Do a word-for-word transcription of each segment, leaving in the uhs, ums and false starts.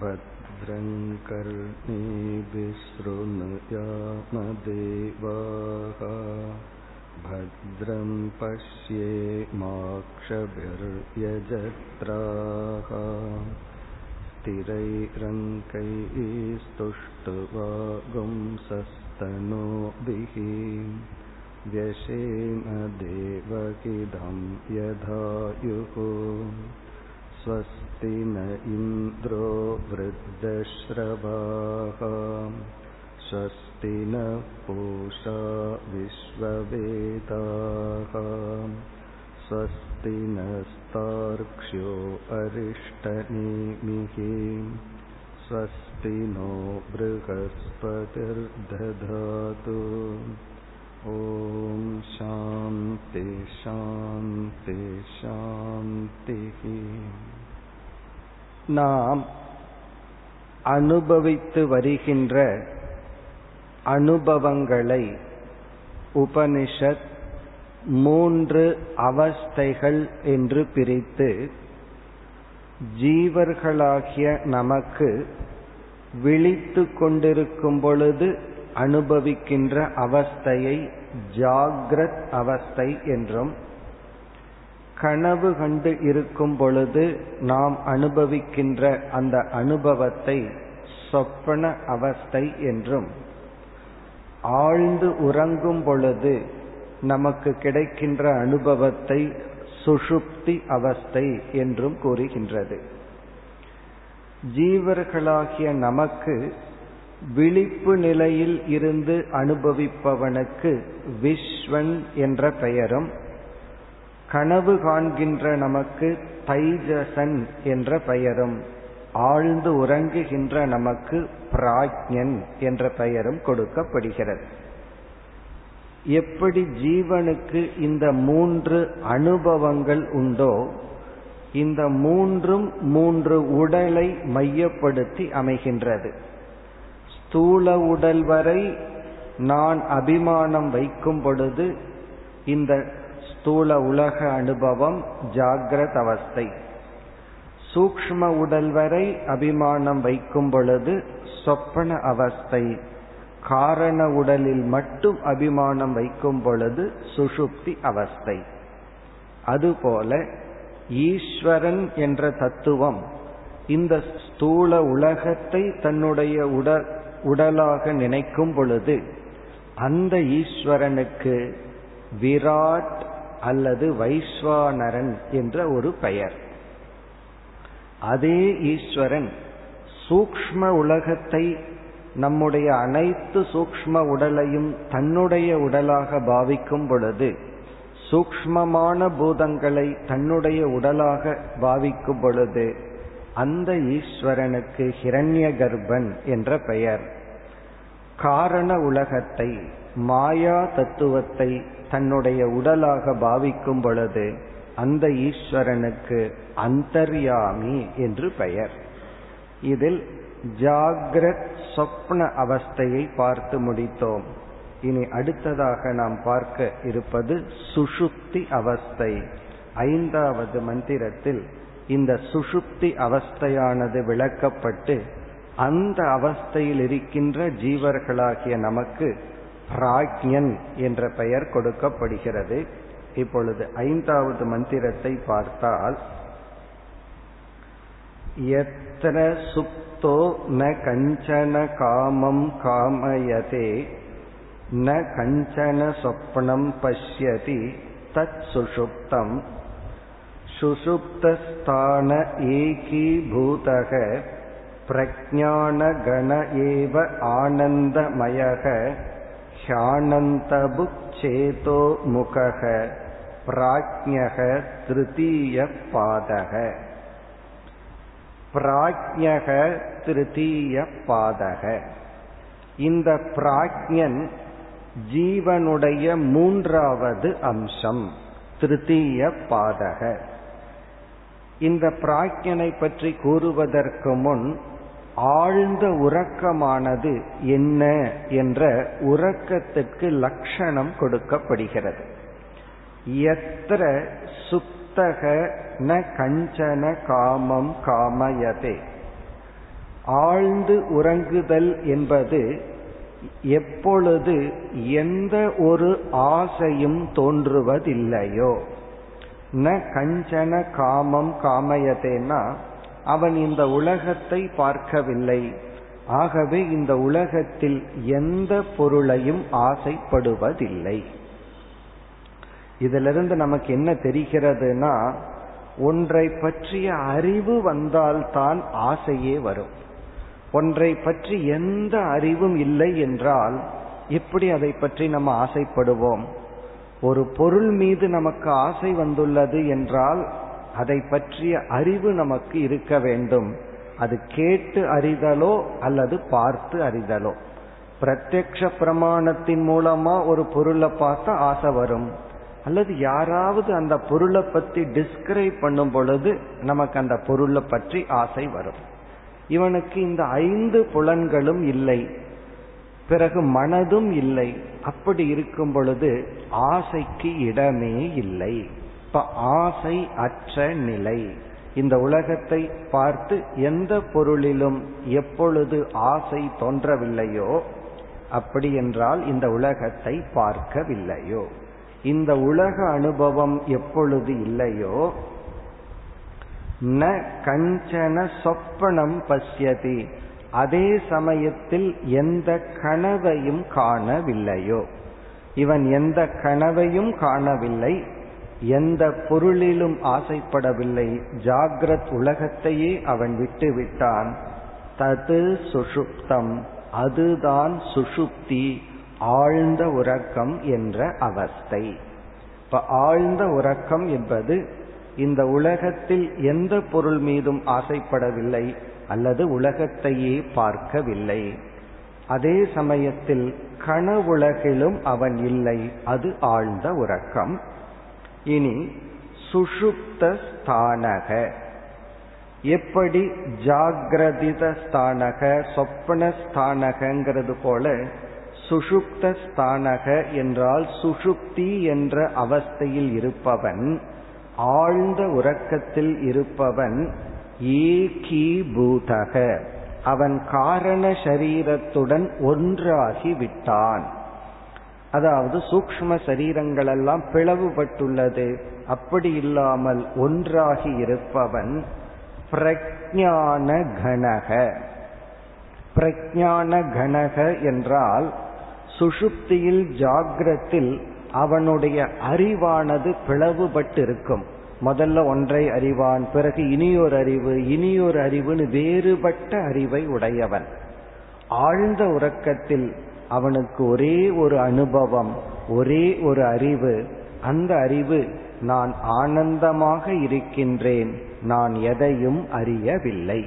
பத்ரம் கர்ணேபிஸ் ஷ்ருணுயாமதேவாஹ பத்ரம் பஷ்யேமாக்ஷபிர்யஜத்ராஹ ஸ்திரைரங்கைஸ்துஷ்டுவாகும்சஸ்தனோபிஹ வ்யசேம தேவகிதம் யதாயுः ஸ்வஸ்தி ந இந்த்ரோ விருத்தஶ்ரவாः ஸ்வஸ்தி ந பூஷா விஸ்வவேதாः ஸ்வஸ்தி நஸ்தார்க்ஷ்யோ அரிஷ்டநேமிः ஸ்வஸ்தி நோ ப்ருஹஸ்பதிர்ததாது. ஓம் சாந்தி சாந்தி சாந்தி. நாம் அனுபவித்து வருகின்ற அனுபவங்களை உபனிஷத் மூன்று அவஸ்தைகள் என்று பிரித்து ஜீவர்களாகிய நமக்கு விழித்து கொண்டிருக்கும் பொழுது அனுபவிக்கின்ற அவஸ்தையை ஜாக்ரத் அவஸ்தை என்றும், கனவு கண்டு இருக்கும் பொழுது நாம் அனுபவிக்கின்ற அந்த அனுபவத்தை சொப்பன அவஸ்தை என்றும், ஆழ்ந்து உறங்கும் பொழுது நமக்கு கிடைக்கின்ற அனுபவத்தை சுஷுப்தி அவஸ்தை என்றும் கூறுகின்றது. ஜீவர்களாகிய நமக்கு விழிப்பு நிலையில் இருந்து அனுபவிப்பவனுக்கு விஸ்வன் என்ற பெயரும், கனவு காண்கின்ற நமக்கு தைஜசன் என்ற பெயரும், ஆழ்ந்து உறங்குகின்ற நமக்கு பிராஜ்ஞன் என்ற பெயரும் கொடுக்கப்படுகிறது. எப்படி ஜீவனுக்கு இந்த மூன்று அனுபவங்கள் உண்டோ, இந்த மூன்றும் மூன்று உடலை மையப்படுத்தி அமைகின்றது. ஸ்தூல உடல் வரை நான் அபிமானம் வைக்கும் பொழுது இந்த ஸ்தூல உலக அனுபவம் ஜாக்ரத் அவஸ்தை, சூக்ஷ்ம உடல் வரை அபிமானம் வைக்கும் பொழுது சொப்பன அவஸ்தை, காரண உடலில் மட்டும் அபிமானம் வைக்கும் பொழுது சுஷுப்தி அவஸ்தை. அதுபோல ஈஸ்வரன் என்ற தத்துவம் இந்த ஸ்தூல உலகத்தை தன்னுடைய உடல் உடலாக நினைக்கும் பொழுது அந்த ஈஸ்வரனுக்கு விராட் அல்லது வைஸ்வானரன் என்ற ஒரு பெயர். அதே ஈஸ்வரன் சூக்ஷ்ம உலகத்தை, நம்முடைய அனைத்து சூக்ஷ்ம உடலையும் தன்னுடைய உடலாக பாவிக்கும் பொழுது, சூக்ஷ்மமான பூதங்களை தன்னுடைய உடலாக பாவிக்கும் பொழுது அந்த ஈஸ்வரனுக்கு ஹிரண்ய கர்ப்பன் என்ற பெயர். காரண உலகத்தை, மாயா தத்துவத்தை தன்னுடைய உடலாக பாவிக்கும் பொழுது அந்த ஈஸ்வரனுக்கு அந்தர்யாமி என்று பெயர். இதில் ஜாக்ரத் சொப்ன அவஸ்தையை பார்த்து முடித்தோம். இனி அடுத்ததாக நாம் பார்க்க இருப்பது சுஷுப்தி அவஸ்தை. ஐந்தாவது மந்திரத்தில் இந்த சுஷுப்தி அவஸ்தையானது விளக்கப்பட்டு, அந்த அவஸ்தையில் இருக்கின்ற ஜீவர்களாகிய நமக்கு பிராக்ஞன் என்ற பெயர் கொடுக்கப்படுகிறது. இப்பொழுது ஐந்தாவது மந்திரத்தை பார்த்தால், யத்ர சுப்தோ ந கஞ்சன காமம் காமயதே ந கஞ்சன சொப்னம் பஷ்யதி தத் சுஷுப்தம் சுஷுப்தஸ்தான ஏகீபூதக பிரஜ்ஞானகண ஏவ ஆனந்தமயக ஹ்யானந்தபுச்சேதோ முகக பிராஜ்ஞக த்ருதீய பாதக. பிராஜ்ஞக த்ருதீய பாதக. இந்த பிராஜ்ஞன் ஜீவனுடைய மூன்றாவது அம்சம், த்ருதீய பாதக. இந்த பிராக்ஞனை பற்றி கூறுவதற்கு முன் ஆழ்ந்த உறக்கமானது என்ன என்ற உறக்கத்திற்கு லட்சணம் கொடுக்கப்படுகிறது. யத்ர சுப்தக ந கஞ்சன காமம் காமயதே. ஆழ்ந்து உறங்குதல் என்பது எப்பொழுது எந்த ஒரு ஆசையும் தோன்றுவதில்லையோ. ந கஞ்சன காமம் காமயதேனா, அவன் இந்த உலகத்தை பார்க்கவில்லை, ஆகவே இந்த உலகத்தில் எந்த பொருளையும் ஆசைப்படுவதில்லை. இதிலிருந்து நமக்கு என்ன தெரிகிறதுனா, ஒன்றை பற்றிய அறிவு வந்தால்தான் ஆசையே வரும். ஒன்றை பற்றி எந்த அறிவும் இல்லை என்றால் எப்படி அதை பற்றி நம்ம ஆசைப்படுவோம்? ஒரு பொருள் மீது நமக்கு ஆசை வந்துள்ளது என்றால் அதை பற்றிய அறிவு நமக்கு இருக்க வேண்டும். அது கேட்டு அறிதலோ அல்லது பார்த்து அறிதலோ. பிரத்யக்ஷ பிரமாணத்தின் மூலமா ஒரு பொருளை பார்த்தா ஆசை வரும், அல்லது யாராவது அந்த பொருளை பற்றி டிஸ்கிரைப் பண்ணும் பொழுது நமக்கு அந்த பொருளை பற்றி ஆசை வரும். இவனுக்கு இந்த ஐந்து புலன்களும் இல்லை, பிறகு மனதும் இல்லை. அப்படி இருக்கும் பொழுது ஆசைக்கு இடமே இல்லை. இப்ப ஆசை அற்ற நிலை. இந்த உலகத்தை பார்த்து எந்த பொருளிலும் எப்பொழுது ஆசை தோன்றவில்லையோ, அப்படி என்றால் இந்த உலகத்தை பார்க்கவில்லையோ, இந்த உலக அனுபவம் எப்பொழுது இல்லையோ. ந கஞ்சன சொப்பனம் பஷ்யதி, அதே சமயத்தில் எந்த கனவையும் காணவில்லையோ. இவன் எந்த கனவையும் காணவில்லை, எந்த பொருளிலும் ஆசைப்படவில்லை, ஜாகிரத் உலகத்தையே அவன் விட்டு விட்டான். தது சுஷுப்தம், அதுதான் சுஷுப்தி, ஆழ்ந்த உறக்கம் என்ற அவஸ்தை. இப்ப ஆழ்ந்த உறக்கம் என்பது இந்த உலகத்தில் எந்த பொருள் மீதும் ஆசைப்படவில்லை அல்லது உலகத்தையே பார்க்கவில்லை, அதே சமயத்தில் கனவுலகிலும் அவன் இல்லை. அது ஆழ்ந்த உறக்கம். இனி சுஷுப்த ஸ்தானக, எப்படி ஜாகிரதித ஸ்தானக சொப்பன ஸ்தானகங்கிறது போல சுஷுப்த ஸ்தானக என்றால் சுஷுப்தி என்ற அவஸ்தையில் இருப்பவன், ஆழ்ந்த உறக்கத்தில் இருப்பவன் ஏகீபூதக, அவன் காரண சரீரத்துடன் ஒன்றாகிவிட்டான். அதாவது சூக்ஷ்ம சரீரங்களெல்லாம் பிளவுபட்டுள்ளது, அப்படி இல்லாமல் ஒன்றாகி இருப்பவன் பிரக்ஞான கணக. பிரக்ஞான கணக என்றால் சுஷுப்தியில் ஜாகிரத்தில் அவனுடைய அறிவானது பிளவுபட்டிருக்கும். முதல்ல ஒன்றை அறிவான், பிறகு இனியொரு அறிவு, இனியொரு அறிவுன்னு வேறுபட்ட அறிவை உடையவன். ஆழ்ந்த உறக்கத்தில் அவனுக்கு ஒரே ஒரு அனுபவம், ஒரே ஒரு அறிவு. அந்த அறிவு நான் ஆனந்தமாக இருக்கின்றேன், நான் எதையும் அறியவில்லை.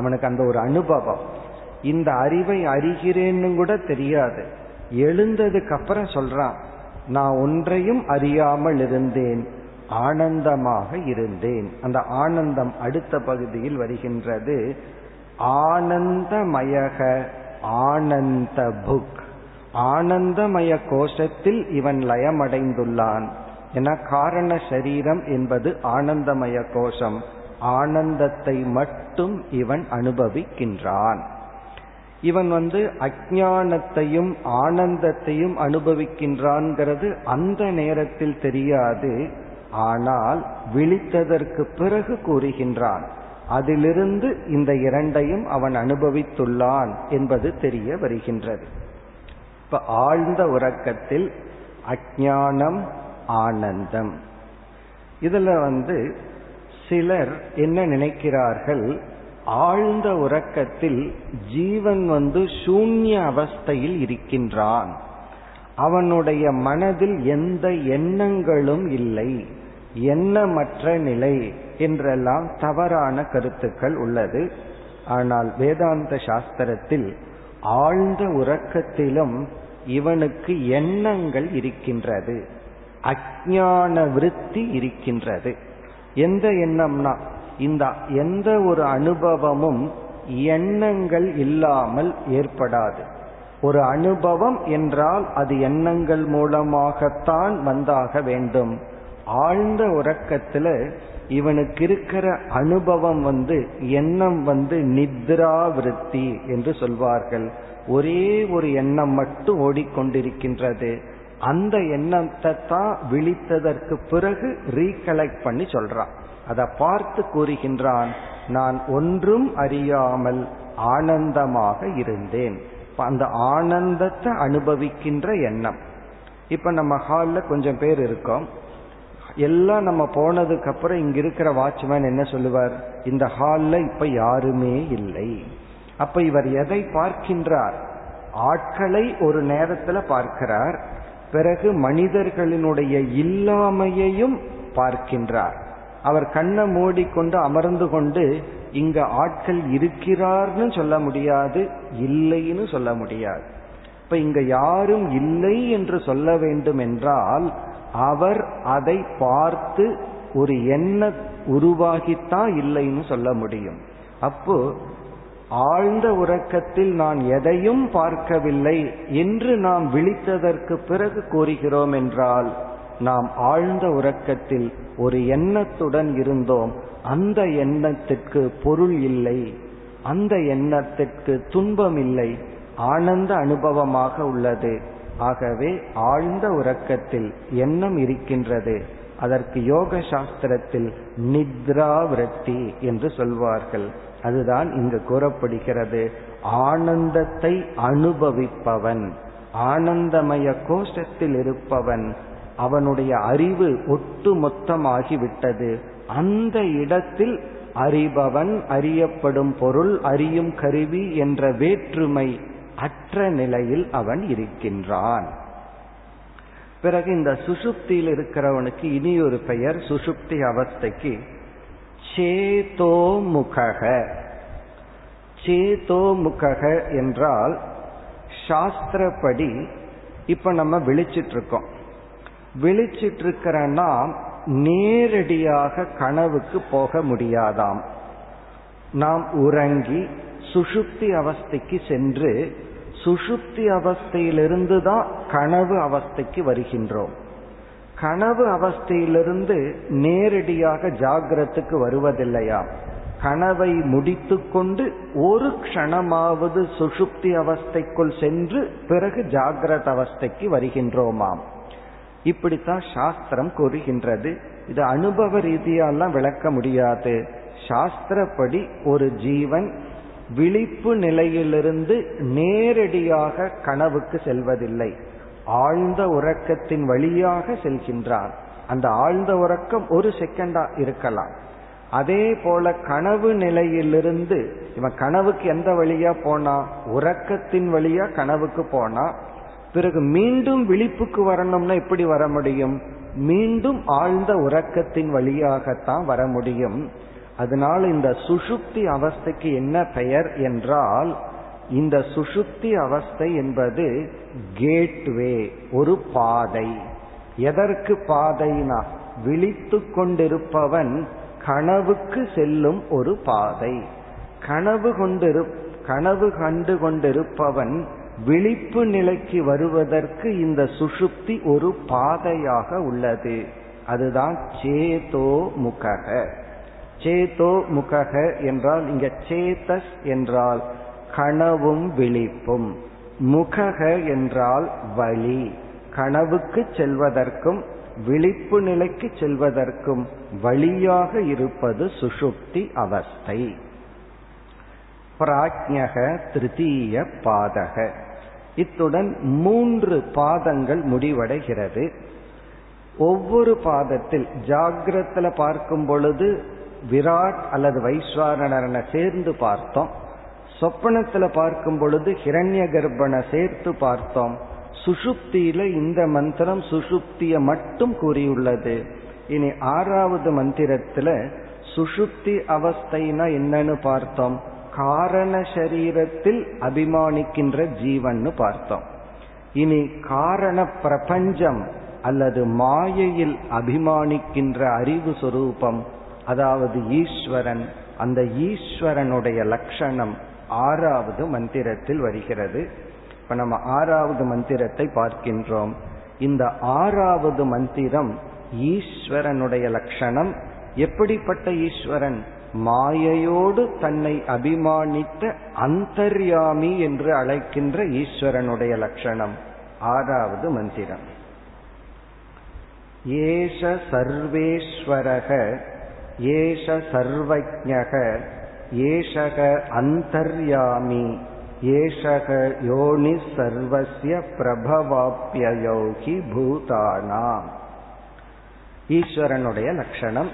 அவனுக்கு அந்த ஒரு அனுபவம். இந்த அறிவை அறிகிறேன்னு கூட தெரியாது. எழுந்ததுக்கு அப்புறம் சொல்றான், நான் ஒன்றையும் அறியாமல் இருந்தேன், ஆனந்தமாக இருந்தேன். அந்த ஆனந்தம் அடுத்த பகுதியில் வருகின்றது. ஆனந்தமயக ஆனந்த புக், ஆனந்தமய கோஷத்தில் இவன் லயமடைந்துள்ளான். என காரண சரீரம் என்பது ஆனந்தமய கோஷம், ஆனந்தத்தை மட்டும் இவன் அனுபவிக்கின்றான். இவன் வந்து அஞ்ஞானத்தையும் ஆனந்தத்தையும் அனுபவிக்கின்றான்ங்கிறது அந்த நேரத்தில் தெரியாது. ஆனால் விழித்ததற்கு பிறகு கூறுகின்றான், அதிலிருந்து இந்த இரண்டையும் அவன் அனுபவித்துள்ளான் என்பது தெரிய வருகின்றது. இப்ப ஆழ்ந்த உறக்கத்தில் அஞ்ஞானம் ஆனந்தம். இதுல வந்து சிலர் என்ன நினைக்கிறார்கள், ஆழ்ந்த உறக்கத்தில் ஜீவன் வந்து சூன்ய அவஸ்தையில் இருக்கின்றான், அவனுடைய மனதில் எந்த எண்ணங்களும் இல்லை, எண்ணமற்ற நிலை என்றெல்லாம் தவறான கருத்துக்கள் உள்ளது. ஆனால் வேதாந்த சாஸ்திரத்தில் ஆழ்ந்த உறக்கத்திலும் இவனுக்கு எண்ணங்கள் இருக்கின்றது, அஞ்ஞான விருத்தி இருக்கின்றது. எந்த எண்ணம்னா, இந்த எந்த ஒரு அனுபவமும் எண்ணங்கள் இல்லாமல் ஏற்படாது. ஒரு அனுபவம் என்றால் அது எண்ணங்கள் மூலமாகத்தான் வந்தாக வேண்டும். ஆழ்ந்த உறக்கத்துல இவனுக்கு இருக்கிற அனுபவம் வந்து எண்ணம் வந்து நித்ராவிருத்தி என்று சொல்வார்கள். ஒரே ஒரு எண்ணம் மட்டும் ஓடிக்கொண்டிருக்கின்றது. அந்த எண்ணத்தை தான் விழித்ததற்கு பிறகு ரீகலெக்ட் பண்ணி சொல்றான். அதை பார்த்து கூறுகின்றான், நான் ஒன்றும் அறியாமல் ஆனந்தமாக இருந்தேன். அந்த ஆனந்தத்தை அனுபவிக்கின்ற எண்ணம். இப்ப நம்ம ஹால்ல கொஞ்சம் பேர் இருக்கோம், எல்லாம் நம்ம போனதுக்கு அப்புறம் இங்க இருக்கிற வாட்ச்மேன் என்ன சொல்லுவார், இந்த ஹால்ல இப்ப யாருமே இல்லை. அப்ப இவர் எதை பார்க்கின்றார்? ஆட்களை ஒரு நேரத்துல பார்க்கிறார், பிறகு மனிதர்களினுடைய இல்லாமையையும் பார்க்கின்றார். அவர் கண்ணை மூடிக்கொண்டு அமர்ந்து கொண்டு இங்க ஆட்கள் இருக்கிறார்னு சொல்ல முடியாது, இல்லைன்னு சொல்ல முடியாது. இப்ப இங்க யாரும் இல்லை என்று சொல்ல வேண்டும் என்றால் அவர் அதை பார்த்து ஒரு எண்ண உருவாகித்தான் இல்லைன்னு சொல்ல முடியும். அப்போ ஆழ்ந்த உறக்கத்தில் நான் எதையும் பார்க்கவில்லை என்று நாம் விழித்ததற்கு பிறகு கூறுகிறோம் என்றால், நாம் ஆழ்ந்த உறக்கத்தில் ஒரு எண்ணத்துடன் இருந்தோம், அந்த எண்ணத்திற்கு பொருள் இல்லை, அந்த எண்ணத்திற்கு துன்பம் இல்லை, ஆனந்த அனுபவமாக உள்ளது. ஆகவே ஆழ்ந்த உறக்கத்தில் எண்ணம் இருக்கின்றது, அதற்கு யோக சாஸ்திரத்தில் நித்ராவிரத்தி என்று சொல்வார்கள். அதுதான் இங்கு கூறப்படுகிறது. ஆனந்தத்தை அனுபவிப்பவன், ஆனந்தமய கோஷத்தில் இருப்பவன், அவனுடைய அறிவு ஒட்டு மொத்தமாகிவிட்டது. அந்த இடத்தில் அறிபவன், அறியப்படும் பொருள், அறியும் கருவி என்ற வேற்றுமை அற்ற நிலையில் அவன் இருக்கின்றான். பிறகு இந்த சுசுப்தியில் இருக்கிறவனுக்கு இனி ஒரு பெயர், சுசுப்தி அவஸ்தைக்கு சேதோமுக. சேதோமுக என்றால் சாஸ்திரப்படி இப்ப நம்ம விழிச்சிட்டு இருக்கோம், விழிச்சிட்டு இருக்கிற நாம் நேரடியாக கனவுக்கு போக முடியாதாம். நாம் உறங்கி சுஷுப்தி அவஸ்தைக்கு சென்று சுஷுப்தி அவஸ்தையிலிருந்து தான் கனவு அவஸ்தைக்கு வருகின்றோம். கனவு அவஸ்தையிலிருந்து நேரடியாக ஜாகிரத்துக்கு வருவதில்லையா. கனவை முடித்து கொண்டு ஒரு க்ஷணமாவது சுஷுப்தி அவஸ்தைக்குள் சென்று பிறகு ஜாகிரத அவஸ்தைக்கு வருகின்றோமாம். இப்படித்தான் சாஸ்திரம் கூறுகின்றது. இது அனுபவ ரீதியாலாம் விளக்க முடியாது. சாஸ்திரப்படி ஒரு ஜீவன் விழிப்பு நிலையிலிருந்து நேரடியாக கனவுக்கு செல்வதில்லை, ஆழ்ந்த உறக்கத்தின் வழியாக செல்கின்றான். அந்த ஆழ்ந்த உறக்கம் ஒரு செகண்டா இருக்கலாம். அதே போல கனவு நிலையிலிருந்து இவன் கனவுக்கு எந்த வழியா போனா, உறக்கத்தின் வழியா கனவுக்கு போனா, பிறகு மீண்டும் விழிப்புக்கு வரணும்னா எப்படி வர முடியும்? மீண்டும் ஆழ்ந்த உறக்கத்தின் வழியாகத்தான் வர முடியும். அதனால இந்த சுஷுப்தி அவஸ்தைக்கு என்ன பெயர் என்றால், இந்த சுஷுப்தி அவஸ்தை என்பது கேட்வே, ஒரு பாதை. எதற்கு பாதைனா, விழித்து கொண்டிருப்பவன் கனவுக்கு செல்லும் ஒரு பாதை. கனவு கொண்டிரு கனவு கண்டு கொண்டிருப்பவன் விழிப்பு நிலைக்கு வருவதற்கு இந்த சுஷுப்தி ஒரு பாதையாக உள்ளது. அதுதான் சேதோ முக. சேதோ முக என்றால் இங்க சேதஸ் என்றால் கனவும் விழிப்பும், முக என்றால் வழி. கனவுக்கு செல்வதற்கும் விழிப்பு நிலைக்கு செல்வதற்கும் வழியாக இருப்பது சுஷுப்தி அவஸ்தை. பிராஜ்ஞக திருத்தீய பாதக. இத்துடன் மூன்று பாதங்கள் முடிவடைகிறது. ஒவ்வொரு பாதத்தில் ஜாகிரத்துல பார்க்கும் பொழுது விராட் அல்லது வைஸ்வானரனை சேர்ந்து பார்த்தோம், சொப்பனத்துல பார்க்கும் பொழுது ஹிரண்ய கர்ப்பனை சேர்த்து பார்த்தோம், சுஷுப்தியில இந்த மந்திரம் சுஷுப்திய மட்டும் கூறியுள்ளது. இனி ஆறாவது மந்திரத்துல சுஷுப்தி அவஸ்தைனா என்னன்னு பார்த்தோம், காரண சரீரத்தில் அபிமானிக்கின்ற ஜீவன் பார்த்தோம். இனி காரண பிரபஞ்சம் அல்லது மாயையில் அபிமானிக்கின்ற அறிவு சொரூபம், அதாவது ஈஸ்வரன், அந்த ஈஸ்வரனுடைய லட்சணம் ஆறாவது மந்திரத்தில் வருகிறது. இப்ப நம்ம ஆறாவது மந்திரத்தை பார்க்கின்றோம். இந்த ஆறாவது மந்திரம் ஈஸ்வரனுடைய லட்சணம். எப்படிப்பட்ட ஈஸ்வரன்? மாயையோடு தன்னை அபிமானித்த அந்தர்யாமி என்று அழைக்கின்ற ஈஸ்வரனுடைய லட்சணம். ஆறாவது மந்திரம், ஏஷ சர்வேஸ்வரக ஏஷ சர்வஜ்ஞக ஏஷக அந்தர்யாமி ஏஷக யோனி சர்வஸ்ய பிரபவாப்யயோகி பூதானாம். ஈஸ்வரனுடைய லட்சணம்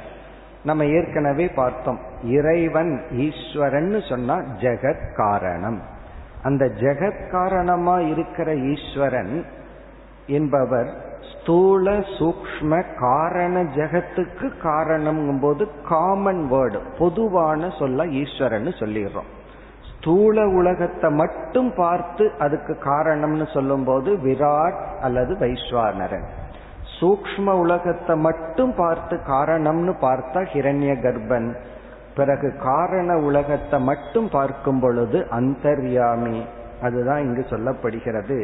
நம்ம ஏற்கனவே பார்த்தோம். இறைவன் ஈஸ்வரன் சொன்னா ஜெகத் காரணம். அந்த ஜெகத் காரணமா இருக்கிற ஈஸ்வரன் என்பவர் ஸ்தூல சூக்ஷ்ம காரண ஜெகத்துக்கு காரணம்ங்கும் போது காமன் வேர்டு, பொதுவான சொல்ல ஈஸ்வரன் சொல்லிடுறோம். ஸ்தூல உலகத்தை மட்டும் பார்த்து அதுக்கு காரணம்னு சொல்லும் போது விராட் அல்லது வைஸ்வானரன். சூக்ஷ்ம உலகத்தை மட்டும் பார்த்து காரணம்னு பார்த்தா ஹிரண்ய கர்ப்பன். பிறகு காரண உலகத்தை மட்டும் பார்க்கும் பொழுது அந்தர்யாமி. அதுதான் இங்கு சொல்லப்படுகிறது.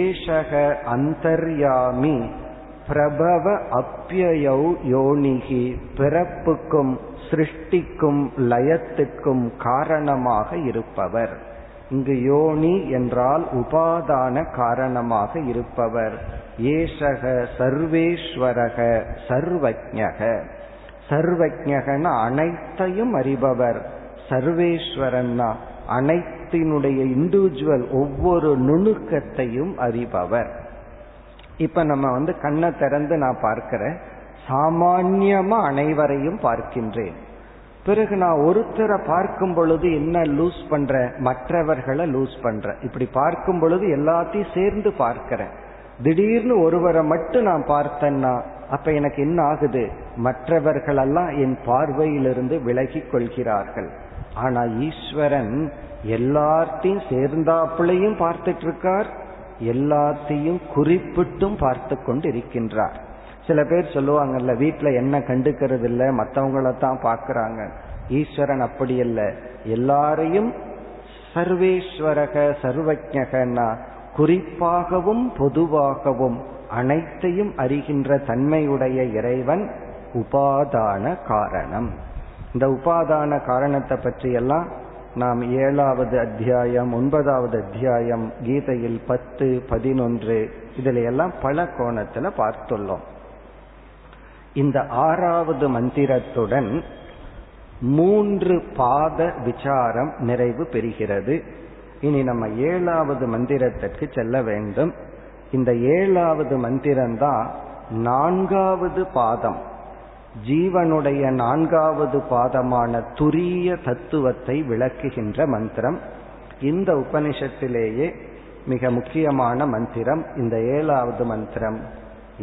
ஏஷக அந்தர்யாமி பிரபவ அப்யயௌ யோனிகி, பிறப்புக்கும் சிருஷ்டிக்கும் லயத்துக்கும் காரணமாக இருப்பவர். இங்கு யோனி என்றால் உபாதான காரணமாக இருப்பவர். ஏஷக சர்வேஸ்வரக சர்வஜ்ஞக, சர்வஜ்ஞகன அனைத்தையும் அறிபவர். சர்வேஸ்வரன்னா அனைத்தினுடைய இண்டிவிஜுவல், ஒவ்வொரு நுணுக்கத்தையும் அறிபவர். இப்ப நம்ம வந்து கண்ணை திறந்து நான் பார்க்கிறேன், சாமான்யமா அனைவரையும் பார்க்கின்றேன். பிறகு நான் ஒருத்தரை பார்க்கும் பொழுது என்ன லூஸ் பண்ற, மற்றவர்களை லூஸ் பண்ற. இப்படி பார்க்கும் பொழுது எல்லாத்தையும் சேர்ந்து பார்க்கிறேன். திடீர்னு ஒருவரை மட்டும் நான் பார்த்தேன்னா அப்ப எனக்கு என்ன ஆகுது? மற்றவர்களெல்லாம் என் பார்வையிலிருந்து விலகி கொள்கிறார்கள். ஆனா ஈஸ்வரன் எல்லாத்தையும் சேர்ந்தாப்புலையும் பார்த்துட்டு இருக்கார், எல்லாத்தையும் குறிப்பிட்டும் பார்த்து கொண்டு இருக்கின்றார். சில பேர் சொல்லுவாங்கல்ல, வீட்டுல என்ன கண்டுக்கிறது இல்லை, மற்றவங்களத்தான் பார்க்கறாங்க. ஈஸ்வரன் அப்படி இல்லை, எல்லாரையும் சர்வேஸ்வரக சர்வஜகன்னா குறிப்பாகவும் பொதுவாகவும் அனைத்தையும் அறிகின்ற தன்மையுடைய இறைவன் உபாதான காரணம். இந்த உபாதான காரணத்தை பற்றியெல்லாம் நாம் ஏழாவது அத்தியாயம், ஒன்பதாவது அத்தியாயம், கீதையில் பத்து, பதினொன்று இதுல எல்லாம் பல கோணத்துல பார்த்துள்ளோம். இந்த ஆறாவது மந்திரத்துடன் மூன்று பாத விசாரம் நிறைவு பெறுகிறது. இனி நம்ம ஏழாவது மந்திரத்திற்கு செல்ல வேண்டும். இந்த ஏழாவது மந்திரம்தான் நான்காவது பாதம், ஜீவனுடைய நான்காவது பாதமான துரிய தத்துவத்தை விளக்குகின்ற மந்திரம். இந்த உபனிஷத்திலேயே மிக முக்கியமான மந்திரம் இந்த ஏழாவது மந்திரம்.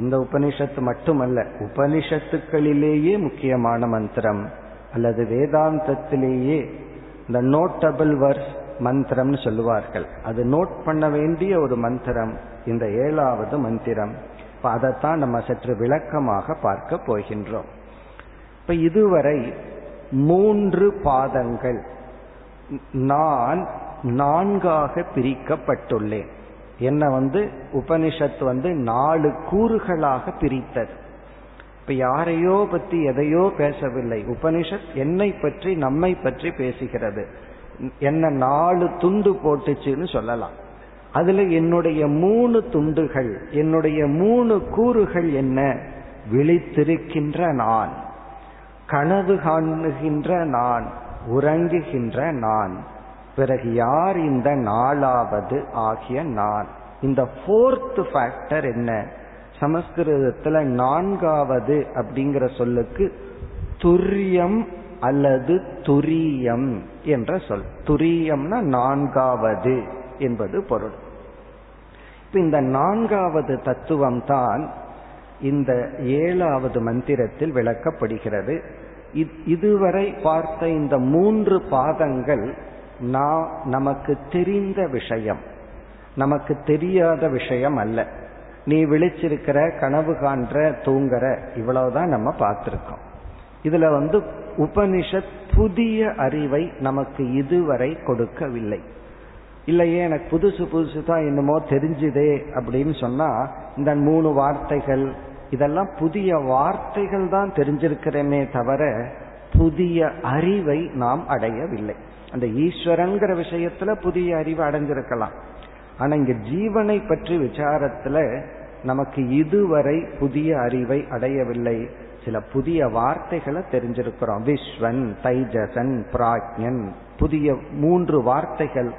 இந்த உபனிஷத்து மட்டுமல்ல, உபனிஷத்துக்களிலேயே முக்கியமான மந்திரம், அல்லது வேதாந்தத்திலேயே இந்த நோட்டபிள் வர்ஸ் மந்திரம்னு சொல்லுவார்கள். அது நோட் பண்ண வேண்டிய ஒரு மந்திரம் இந்த ஏழாவது மந்திரம். இப்போ அதைத்தான் நம்ம சற்று விளக்கமாக பார்க்க போகின்றோம். இப்போ இதுவரை மூன்று பாதங்கள், நான் நான்காக பிரிக்கப்பட்டுள்ளேன். என்ன வந்து உபனிஷத்து வந்து நாலு கூறுகளாக பிரித்தது. இப்ப யாரையோ பற்றி எதையோ பேசவில்லை, உபனிஷத் என்னை பற்றி நம்மை பற்றி பேசுகிறது. என்ன நாலு துண்டு போட்டுச்சுன்னு சொல்லலாம். அதுல என்னுடைய மூணு துண்டுகள், என்னுடைய மூணு கூறுகள் என்ன? விழித்திருக்கின்ற நான், கனவு காணுகின்ற நான், உறங்குகின்ற நான், பிறகு யார் இந்த நாலாவது ஆகிய நான். இந்த ஃபோர்த் ஃபேக்டர் என்ன? சமஸ்கிருதத்துல நான்காவது அப்படிங்கிற சொல்லுக்கு துரியம் அல்லது துரியம் என்ற சொல். துரியம்னா நான்காவது என்பது பொருள். இப்ப இந்த நான்காவது தத்துவம் தான் இந்த ஏழாவது மந்திரத்தில் விளக்கப்படுகிறது. இதுவரை பார்த்த இந்த மூன்று பாதங்கள் நான் நமக்கு தெரிந்த விஷயம், நமக்கு தெரியாத விஷயம் அல்ல. நீ விழிச்சிருக்கிற, கனவு காண்ற, தூங்குற, இவ்வளவுதான் நம்ம பார்த்திருக்கோம். இதுல வந்து உபனிஷத் புதிய அறிவை நமக்கு இதுவரை கொடுக்கவில்லை. இல்லையே எனக்கு புதுசு புதுசு தான் என்னமோ தெரிஞ்சுதே அப்படின்னு சொன்னா இந்த மூணு வார்த்தைகள் இதெல்லாம் புதிய வார்த்தைகள் தான் தெரிஞ்சிருக்கிறமே தவிர புதிய அறிவை நாம் அடையவில்லை. அந்த ஈஸ்வரன்கிற விஷயத்துல புதிய அறிவு அடைஞ்சிருக்கலாம், ஆனா இங்க ஜீவனை பற்றி விசாரத்துல நமக்கு இதுவரை புதிய அறிவை அடையவில்லை. சில புதிய வார்த்தைகளை தெரிஞ்சிருக்கிறோம், விஸ்வன், தைஜசன், பிராஜ்ஞன், புதிய மூன்று வார்த்தைகள்.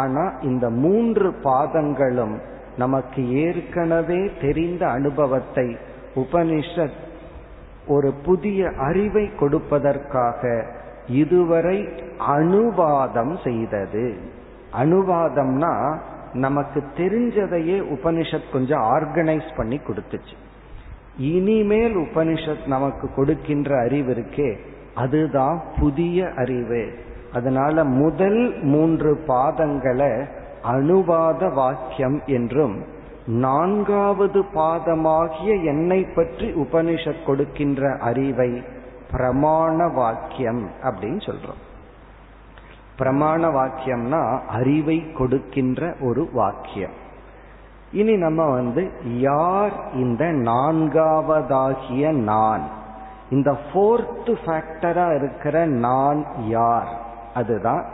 ஆனா இந்த மூன்று பாதங்களும் நமக்கு ஏற்கனவே தெரிந்த அனுபவத்தை உபனிஷத் ஒரு புதிய அறிவை கொடுப்பதற்காக இதுவரை அனுவாதம் செய்தது. அனுவாதம்னா நமக்கு தெரிஞ்சதையே உபனிஷத் கொஞ்சம் ஆர்கனைஸ் பண்ணி கொடுத்துச்சு. இனிமேல் உபனிஷத் நமக்கு கொடுக்கின்ற அறிவு இருக்கே அதுதான் புதிய அறிவு. அதனால முதல் மூன்று பாதங்களை அனுவாத வாக்கியம் என்றும், நான்காவது பாதமாகிய என்னை பற்றி உபனிஷத் கொடுக்கின்ற அறிவை பிரமாண வாக்கியம் அப்படின்னு சொல்றோம். பிரமாண வாக்கியம்னா அறிவை கொடுக்கின்ற ஒரு வாக்கியம். இனி நம்ம வந்து யார் இந்த நான்காவதாகிய நான், இந்த ஃபோர்த் ஃபேக்டரா இருக்கிற நான் யார், அதுதான்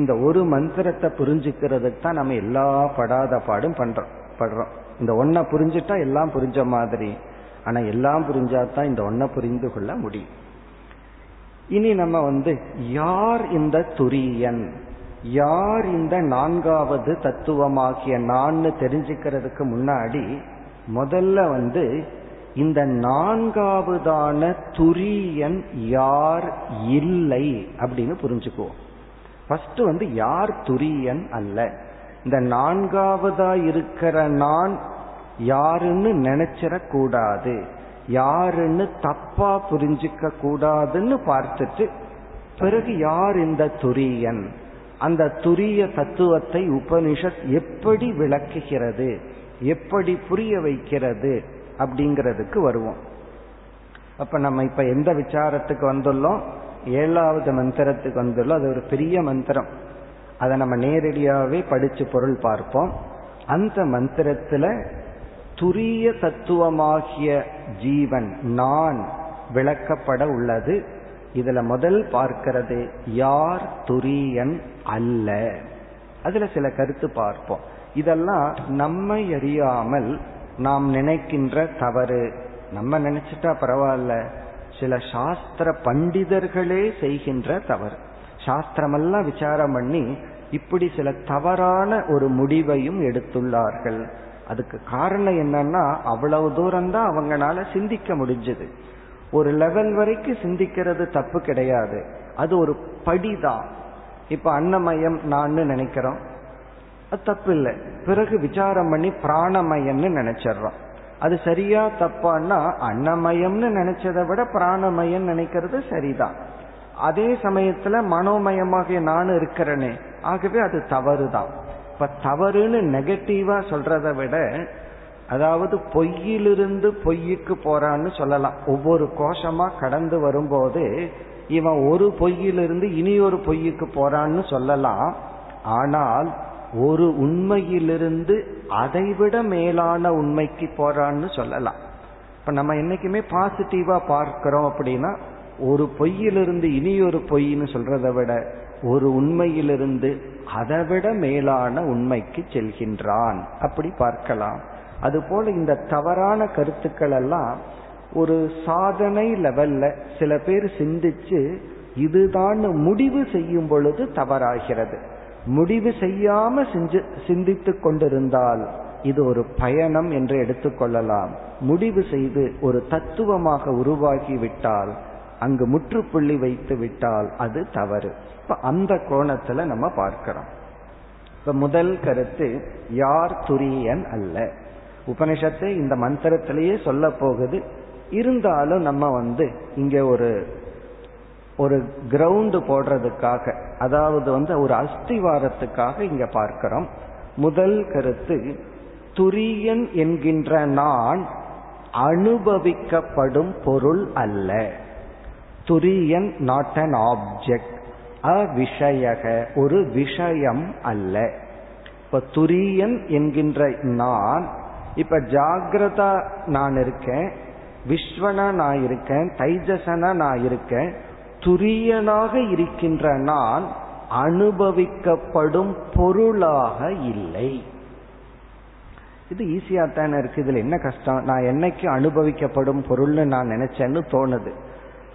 இந்த ஒரு மந்திரத்தை புரிஞ்சுக்கிறதுக்கு தான் நம்ம எல்லா படாத பாடும் பண்றோம் படுறோம். இந்த ஒன்றை புரிஞ்சுட்டா எல்லாம் புரிஞ்ச மாதிரி, ஆனா எல்லாம் புரிஞ்சாதான் இந்த ஒன்றை புரிந்து கொள்ள முடியும். இனி நம்ம வந்து யார் இந்த துரியன், யார் இந்த நான்காவது தத்துவமாகிய நான் தெரிஞ்சுக்கிறதுக்கு முன்னாடி முதல்ல வந்து இந்த நான்காவதான துரியன் யார் இல்லை அப்படின்னு புரிஞ்சுக்குவோம். ஃபர்ஸ்ட் வந்து யார் துரியன் அல்ல, இந்த நான்காவதா இருக்கிற நான் யாருன்னு நினைச்சிடக்கூடாது, யாருன்னு தப்பா புரிஞ்சிக்க கூடாதுன்னு பார்த்துட்டு பிறகு யார் இந்த துரியன், அந்த துரிய தத்துவத்தை உபனிஷத் எப்படி விளக்குகிறது, எப்படி புரிய வைக்கிறது அப்படிங்கிறதுக்கு வருவோம். அப்ப நம்ம இப்ப எந்த விசாரத்துக்கு வந்துள்ளோம், ஏழாவது மந்திரத்துக்கு வந்துள்ளோம். அது ஒரு பெரிய மந்திரம், அதை நம்ம நேரடியாகவே படிச்சு பொருள் பார்ப்போம். அந்த மந்திரத்துல துரிய தத்துவமாகிய ஜீவன் நான் விளக்கப்பட உள்ளது. இதுல முதல் பார்க்கிறது யார் துரியன் அல்ல, அதுல சில கருத்து பார்ப்போம். இதெல்லாம் நம்மை அறியாமல் நாம் நினைக்கின்ற தவறு. நம்ம நினைச்சிட்டா பரவாயில்ல, சில சாஸ்திர பண்டிதர்களே செய்கின்ற தவறு. சாஸ்திரமெல்லாம் விசாரம் பண்ணி இப்படி சில தவறான ஒரு முடிவையும் எடுத்துள்ளார்கள். அதுக்கு காரணம் என்னன்னா அவ்வளவு தூரம்தான் அவங்களால சிந்திக்க முடிஞ்சது. ஒரு லெவல் வரைக்கும் சிந்திக்கிறது தப்பு கிடையாது, அது ஒரு படிதான். இப்ப அன்னமயம் நான் நினைக்கிறோம், அது தப்பு இல்லை. பிறகு விசாரம் பண்ணி பிராணமயம்னு நினைச்சிடறோம், அது சரியா தப்பான்னா அன்னமயம்னு நினைச்சதை விட பிராணமயம் நினைக்கிறது சரிதான். அதே சமயத்துல மனோமயமாக நான் இருக்கிறேனே, ஆகவே அது தவறுதான். இப்ப தவறுன்னு நெகட்டிவா சொல்றதை விட, அதாவது பொய்யிலிருந்து பொய்யுக்கு போறான்னு சொல்லலாம். ஒவ்வொரு கோஷமா கடந்து வரும்போது இவன் ஒரு பொய்யிலிருந்து இனி ஒரு பொய்யுக்கு போறான்னு சொல்லலாம். ஆனால் ஒரு உண்மையிலிருந்து அதைவிட மேலான உண்மைக்கு போறான்னு சொல்லலாம். இப்ப நம்ம என்னைக்குமே பாசிட்டிவா பார்க்கிறோம் அப்படின்னா, ஒரு பொய்யிலிருந்து இனி ஒரு பொய்ன்னு சொல்றதை விட ஒரு உண்மையிலிருந்து அதைவிட மேலான உண்மைக்கு செல்கின்றான் அப்படி பார்க்கலாம். அதுபோல இந்த தவறான கருத்துக்கள் எல்லாம் ஒரு சாதனை லெவல்ல சில பேர் சிந்திச்சு இதுதான் முடிவு செய்யும் பொழுது தவறாகிறது. முடிவு செய்யாம சிந்தி சிந்தித்து கொண்டிருந்தால் இது ஒரு பயணம் என்று எடுத்துக்கொள்ளலாம். முடிவு செய்து ஒரு தத்துவமாக உருவாகிவிட்டால், அங்கு முற்றுப்புள்ளி வைத்து விட்டால் அது தவறு. இப்ப அந்த கோணத்துல நம்ம பார்க்கிறோம். இப்ப முதல் கருத்து யார் துரியன் அல்ல. உபனிஷத்தை இந்த மந்திரத்திலேயே சொல்ல போகுது. இருந்தாலும் நம்ம வந்து இங்க ஒரு ஒரு கிரவுண்டு போடுறதுக்காக, அதாவது வந்து ஒரு அஸ்திவாரத்துக்காக இங்க பார்க்கிறோம். முதல் கருத்து துரியன் என்கின்ற நான் அனுபவிக்கப்படும் பொருள் அல்ல. துரியன் நாட் அன் ஆப்ஜெக்ட், அவிஷயக, ஒரு விஷயம் அல்ல. இப்ப துரியன் என்கின்ற நான் இப்ப ஜாகிரதா நான் இருக்கேன், விஸ்வனா நான் இருக்கேன், தைஜசனா நான் இருக்கேன், துரியனாக இருக்கின்ற நான் அனுபவிக்கப்படும் பொருளாக இல்லை. இது ஈஸியா தானே இருக்கு, இதுல என்ன கஷ்டம்? நான் என்னைக்கு அனுபவிக்கப்படும் பொருள்னு நான் நினைச்சேன்னு தோணுது.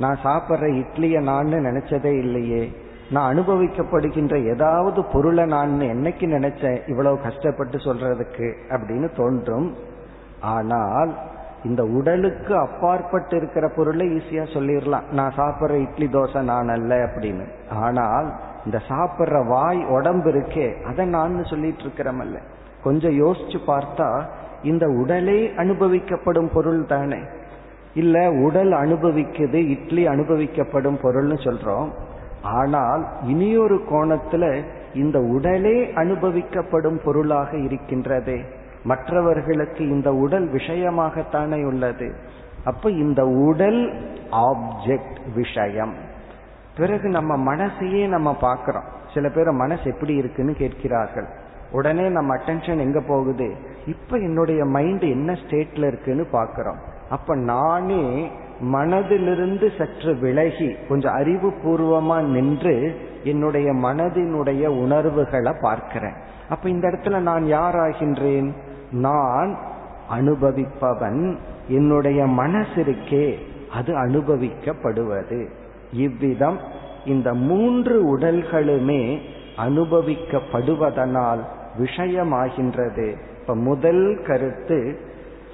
நான் சாப்பிட்ற இட்லியை நான் நினைச்சதே இல்லையே, நான் அனுபவிக்கப்படுகின்ற ஏதாவது பொருளை நான் என்னைக்கு நினைச்சேன் இவ்வளவு கஷ்டப்பட்டு சொல்றதுக்கு அப்படின்னு தோன்றும். ஆனால் இந்த உடலுக்கு அப்பாற்பட்டு இருக்கிற பொருளை ஈஸியா சொல்லிடலாம், நான் சாப்பிட்ற இட்லி தோசை நான் அல்ல அப்படின்னு. ஆனால் இந்த சாப்பிட்ற வாய் உடம்பு இருக்கே அதை நான் சொல்லிட்டு இருக்கிறமல்ல. கொஞ்சம் யோசிச்சு பார்த்தா இந்த உடலே அனுபவிக்கப்படும் பொருள் தானே, இல்ல உடல் அனுபவிக்குது இட்லி அனுபவிக்கப்படும் பொருள்னு சொல்றோம். ஆனால் இனியொரு கோணத்துல இந்த உடலே அனுபவிக்கப்படும் பொருளாக இருக்கின்றது, மற்றவர்களுக்கு இந்த உடல் விஷயமாகத்தானே உள்ளது. அப்ப இந்த உடல் ஆப்ஜெக்ட் விஷயம். பிறகு நம்ம மனசையே நம்ம பார்க்கிறோம். சில பேர் மனசு எப்படி இருக்குன்னு கேட்கிறார்கள், உடனே நம்ம அட்டென்ஷன் எங்க போகுது, இப்ப என்னுடைய மைண்ட் என்ன ஸ்டேட்ல இருக்குன்னு பார்க்கிறோம். அப்ப நானே மனதிலிருந்து சற்று விலகி கொஞ்சம் அறிவுபூர்வமா நின்று என்னுடைய மனதினுடைய உணர்வுகளை பார்க்கிறேன். அப்ப இந்த இடத்துல நான் யார் ஆகின்றேன்? நான் அனுபவிப்பவன், என்னுடைய மனசிற்கே அது அனுபவிக்கப்படுவது. இவ்விதம் இந்த மூன்று உடல்களுமே அனுபவிக்கப்படுவதனால் விஷயமாகின்றது. இப்ப முதல் கருத்து,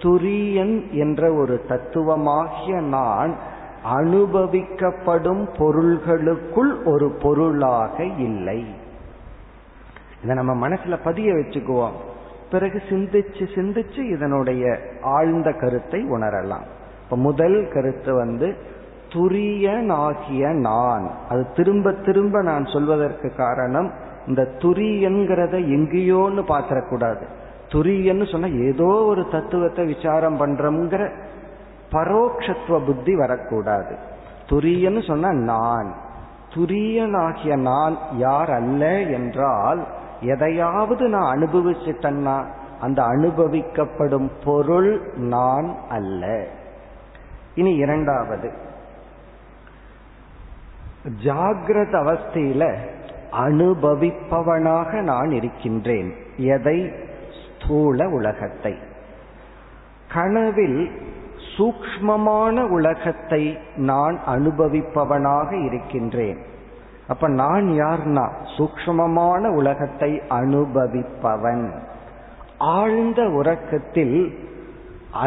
துரியன் என்ற ஒரு தத்துவமாகிய நான் அனுபவிக்கப்படும் பொருள்களுக்குள் ஒரு பொருளாக இல்லை. இதை நம்ம மனசுல பதிய வச்சுக்குவோம். பிறகு சிந்திச்சு சிந்திச்சு இதனுடைய ஆழ்ந்த கருத்தை உணரலாம். இப்ப முதல் கருத்து வந்து துரியனாகிய நான். அது திரும்ப திரும்ப நான் சொல்வதற்கு காரணம், இந்த துரியன்கிறத எங்கேயோன்னு பார்த்திடக்கூடாது. துரியன்னு சொன்னா ஏதோ ஒரு தத்துவத்தை விசாரம் பண்றோம்ங்கிற பரோட்சத்துவ புத்தி வரக்கூடாது. துரியன்னு சொன்னா நான், துரியனாகிய நான் யார் அல்ல என்றால், எதையாவது நான் அனுபவிச்சுட்டேன்னா அந்த அனுபவிக்கப்படும் பொருள் நான் அல்ல. இனி இரண்டாவது, ஜாகிரத அவஸ்தையில அனுபவிப்பவனாக நான் இருக்கின்றேன். எதை? ஸ்தூல உலகத்தை. கனவில் சூக்ஷ்மமான உலகத்தை நான் அனுபவிப்பவனாக இருக்கின்றேன். அப்ப நான் யார்னா சூக்ஷ்மமான உலகத்தை அனுபவிப்பவன். ஆழ்ந்த உறக்கத்தில்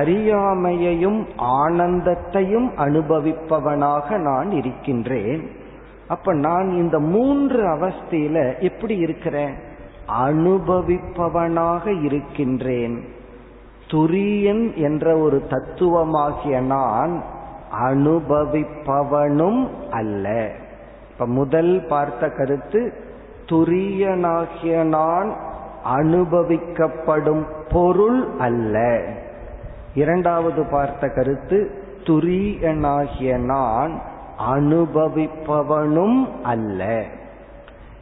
அறியாமையையும் ஆனந்தத்தையும் அனுபவிப்பவனாக நான் இருக்கின்றேன். அப்ப நான் இந்த மூன்று அவஸ்தையில எப்படி இருக்கிறேன்? அனுபவிப்பவனாக இருக்கின்றேன். துரியன் என்ற ஒரு தத்துவமாகிய நான் அனுபவிப்பவனும் அல்ல. இப்ப முதல் பார்த்த கருத்து, துரியனாகிய நான் அனுபவிக்கப்படும் பொருள் அல்ல. இரண்டாவது பார்த்த கருத்து, துரியனாகிய நான் அனுபவிப்பவனும் அல்ல.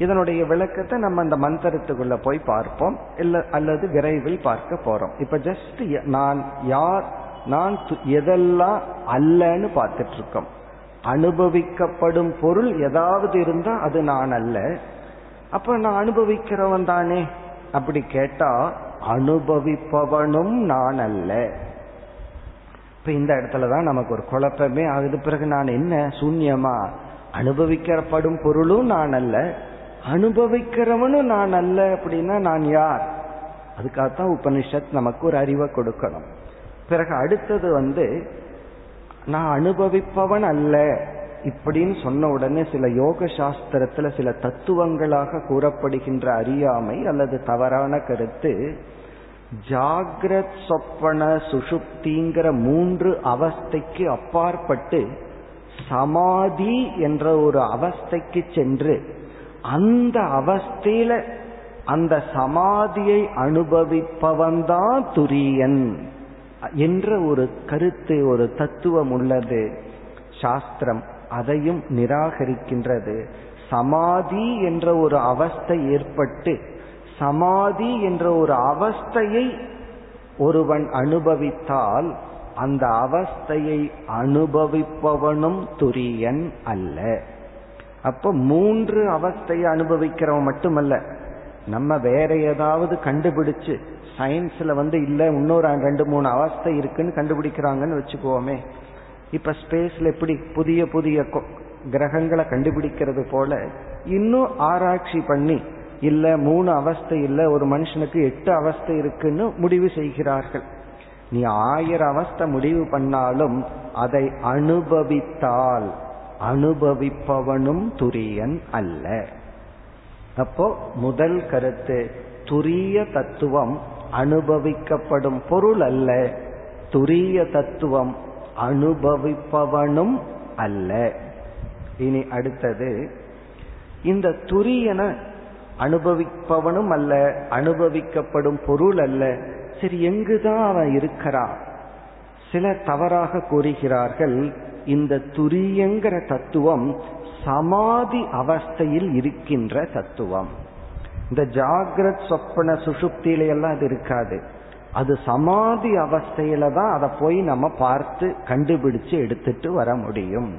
இதனுடைய விளக்கத்தை நம்ம அந்த மந்திரத்துக்குள்ள போய் பார்ப்போம், இல்ல அல்லது விரைவில் பார்க்க போறோம். இப்ப ஜஸ்ட் நான் யார், நான் எதெல்லாம் அல்லன்னு பார்த்துட்டு இருக்கோம். அனுபவிக்கப்படும் பொருள் ஏதாவது இருந்தா அது நான் அல்ல. அப்ப நான் அனுபவிக்கிறவன் தானே, அப்படி கேட்டா அனுபவிப்பவனும் நான் அல்ல. இப்ப இந்த இடத்துலதான் நமக்கு ஒரு குழப்பமே ஆகுது. பிறகு நான் என்ன சூன்யமா? அனுபவிக்கப்படும் பொருளும் நான் அல்ல, அனுபவிக்கிறவனும் நான் அல்ல. அப்படின்னா நான் யார்? அதுக்காகத்தான் உபனிஷத் நமக்கு ஒரு அறிவை கொடுக்கணும். பிறகு அடுத்தது வந்து, நான் அனுபவிப்பவன் அல்ல இப்படின்னு சொன்ன உடனே சில யோக சாஸ்திரத்துல சில தத்துவங்களாக கூறப்படுகின்ற அறியாமை அல்லது தவறான கருத்து, ஜாகிரத் சொப்பன சுஷுப்திங்கிற மூன்று அவஸ்தைக்கு அப்பாற்பட்டு சமாதி என்ற ஒரு அவஸ்தைக்கு சென்று அந்த அவஸ்தையில அந்த சமாதியை அனுபவிப்பவன்தான் துரியன் என்ற ஒரு கருத்து, ஒரு தத்துவம் உள்ளது. சாஸ்திரம் அதையும் நிராகரிக்கின்றது. சமாதி என்ற ஒரு அவஸ்தை ஏற்பட்டு சமாதி என்ற ஒரு அவஸ்தையை ஒருவன் அனுபவித்தால் அந்த அவஸ்தையை அனுபவிப்பவனும் துரியன் அல்ல. அப்ப மூன்று அவஸ்தையை அனுபவிக்கிறவன் மட்டுமல்ல, நம்ம வேற ஏதாவது கண்டுபிடிச்சு சயின்ஸ்ல வந்து இல்ல இன்னொரு ரெண்டு மூணு அவஸ்தை இருக்குன்னு கண்டுபிடிக்கிறாங்கன்னு வச்சுக்கோமே. இப்ப ஸ்பேஸ்ல எப்படி புதிய புதிய கிரகங்களை கண்டுபிடிக்கிறது போல இன்னும் ஆராய்ச்சி பண்ணி இல்ல மூணு அவஸ்தை இல்ல ஒரு மனுஷனுக்கு எட்டு அவஸ்தை இருக்குன்னு முடிவு செய்கிறார்கள். நீ ஆயிரம் அவஸ்தை முடிவு பண்ணாலும் அதை அனுபவித்தால் அனுபவிப்பவனும் துரியன் அல்ல. அப்போ முதல் கருத்து, துரிய தத்துவம் அனுபவிக்கப்படும் பொருள் அல்ல, துரிய தத்துவம் அனுபவிப்பவனும் அல்ல. இனி அடுத்தது, இந்த துரியன அனுபவிப்பவனும் அல்ல, அனுபவிக்கப்படும் பொருள் அல்ல. சரி, எங்குதான் அவன் இருக்கிறான்? சில தவறாக கூறுகிறார்கள், இந்த துரியங்கிற தத்துவம் சமாதி அவஸ்தையில் இருக்கின்ற தத்துவம். இந்த ஜாகிரத் சொப்பன சுஷுப்தியில எல்லாம் அது இருக்காது, அது சமாதி அவஸ்தையில தான் அதை போய் நம்ம பார்த்து கண்டுபிடிச்சு எடுத்துட்டு வர முடியும்.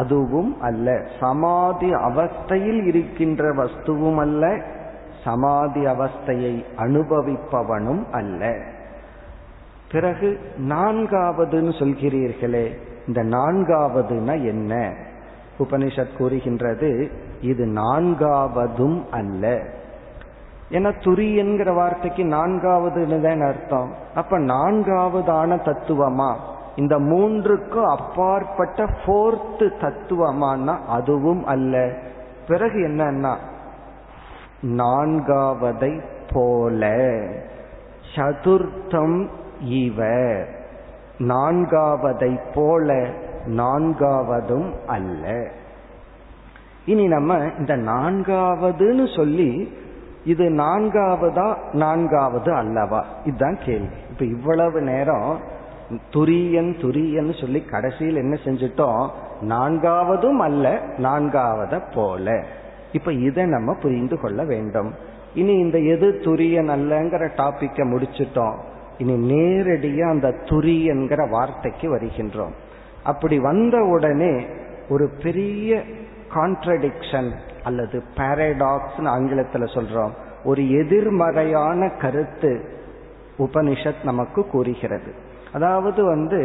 அதுவும் அல்ல, சமாதி அவஸ்தையில் இருக்கின்ற வஸ்துவும் அல்ல, சமாதி அவஸ்தையை அனுபவிப்பவனும் அல்ல. பிறகு நான்காவதுன்னு சொல்கிறீர்களே, இந்த நான்காவதுனா என்ன? உபனிஷத் கூறுகின்றது, இது நான்காவதும் அல்ல. ஏன்னா துரியன்கிற வார்த்தைக்கு நான்காவதுன்னு தான் அர்த்தம். அப்ப நான்காவதான தத்துவமா, இந்த மூன்றுக்கும் அப்பாற்பட்ட ஃபோர்த்து தத்துவமானா அதுவும் அல்ல. பிறகு என்னன்னா நான்காவதை போல சதுர்த்தம் இவ, நான்காவதை போல நான்காவதும் அல்ல. இனி நம்ம இந்த நான்காவதுன்னு சொல்லி இது நான்காவதா நான்காவது அல்லவா, இதுதான் கேள்வி. இப்ப இவ்வளவு நேரம் துரியன் துரியன் சொல்லி கடைசியில் என்ன செஞ்சிட்டோம்? நான்காவதும் அல்ல, நான்காவத போல. இப்ப இதை நம்ம புரிந்து கொள்ள வேண்டும். இனி இந்த எது துரியன் அல்லங்கிற டாபிக்க முடிச்சிட்டோம். இனி நேரடியா அந்த துரியன்கிற வார்த்தைக்கு வருகின்றோம். அப்படி வந்த உடனே ஒரு பெரிய கான்ட்ரடிக்ஷன் அல்லது பாராடாக்ஸ்னு ஆங்கிலத்தில் சொல்றோம், ஒரு எதிர்மறையான கருத்து உபனிஷத் நமக்கு கூறுகிறது. அதாவது வந்து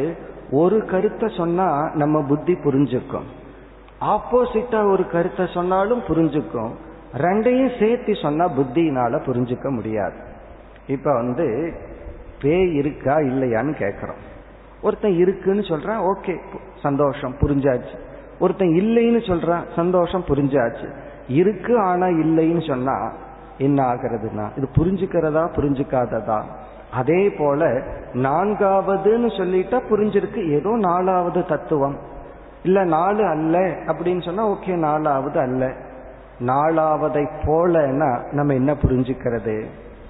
ஒரு கருத்தை சொன்னா நம்ம புத்தி புரிஞ்சுக்கும், ஆப்போசிட்டா ஒரு கருத்தை சொன்னாலும் புரிஞ்சுக்கும், ரெண்டையும் சேர்த்து சொன்னா புத்தியினால புரிஞ்சுக்க முடியாது. இப்ப வந்து பேய் இருக்கா இல்லையான்னு கேட்கிறோம். ஒருத்தன் இருக்குன்னு சொல்றான், ஓகே சந்தோஷம் புரிஞ்சாச்சு. ஒருத்தன் இல்லைன்னு சொல்றான், சந்தோஷம் புரிஞ்சாச்சு. இருக்கு ஆனா இல்லைன்னு சொன்னா என்ன ஆகிறதுனா இது புரிஞ்சுக்கிறதா புரிஞ்சுக்காததா? அதே போல நான்காவதுன்னு சொல்லிட்டா புரிஞ்சிருக்கு, ஏதோ நாலாவது தத்துவம் இல்ல நாலு அல்ல அப்படின்னு சொன்னா ஓகே நாலாவது அல்ல. நாலாவதை போலன்னா நம்ம என்ன புரிஞ்சுக்கிறது?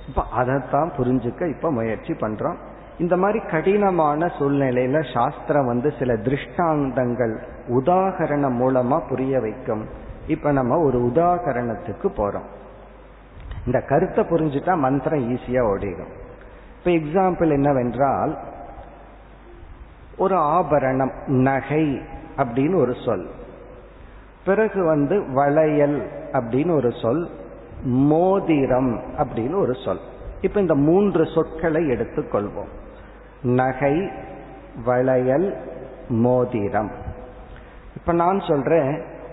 இப்ப அதைத்தான் புரிஞ்சுக்க இப்ப முயற்சி பண்றோம். இந்த மாதிரி கடினமான சூழ்நிலையில சாஸ்திரம் வந்து சில திருஷ்டாந்தங்கள் உதாகரணம் மூலமா புரிய வைக்கும். இப்ப நம்ம ஒரு உதாகரணத்துக்கு போறோம். இந்த கருத்தை புரிஞ்சுட்டா மந்திரம் ஈஸியா ஓடிடும். இப்ப எக்ஸாம்பிள் என்னவென்றால், ஒரு ஆபரணம் நகை அப்படின்னு ஒரு சொல், பிறகு வந்து வளையல் அப்படின்னு ஒரு சொல், மோதிரம் அப்படின்னு ஒரு சொல். இப்ப இந்த மூன்று சொற்களை எடுத்துக்கொள்வோம், நகை வளையல் மோதிரம். இப்ப நான் சொல்றேன்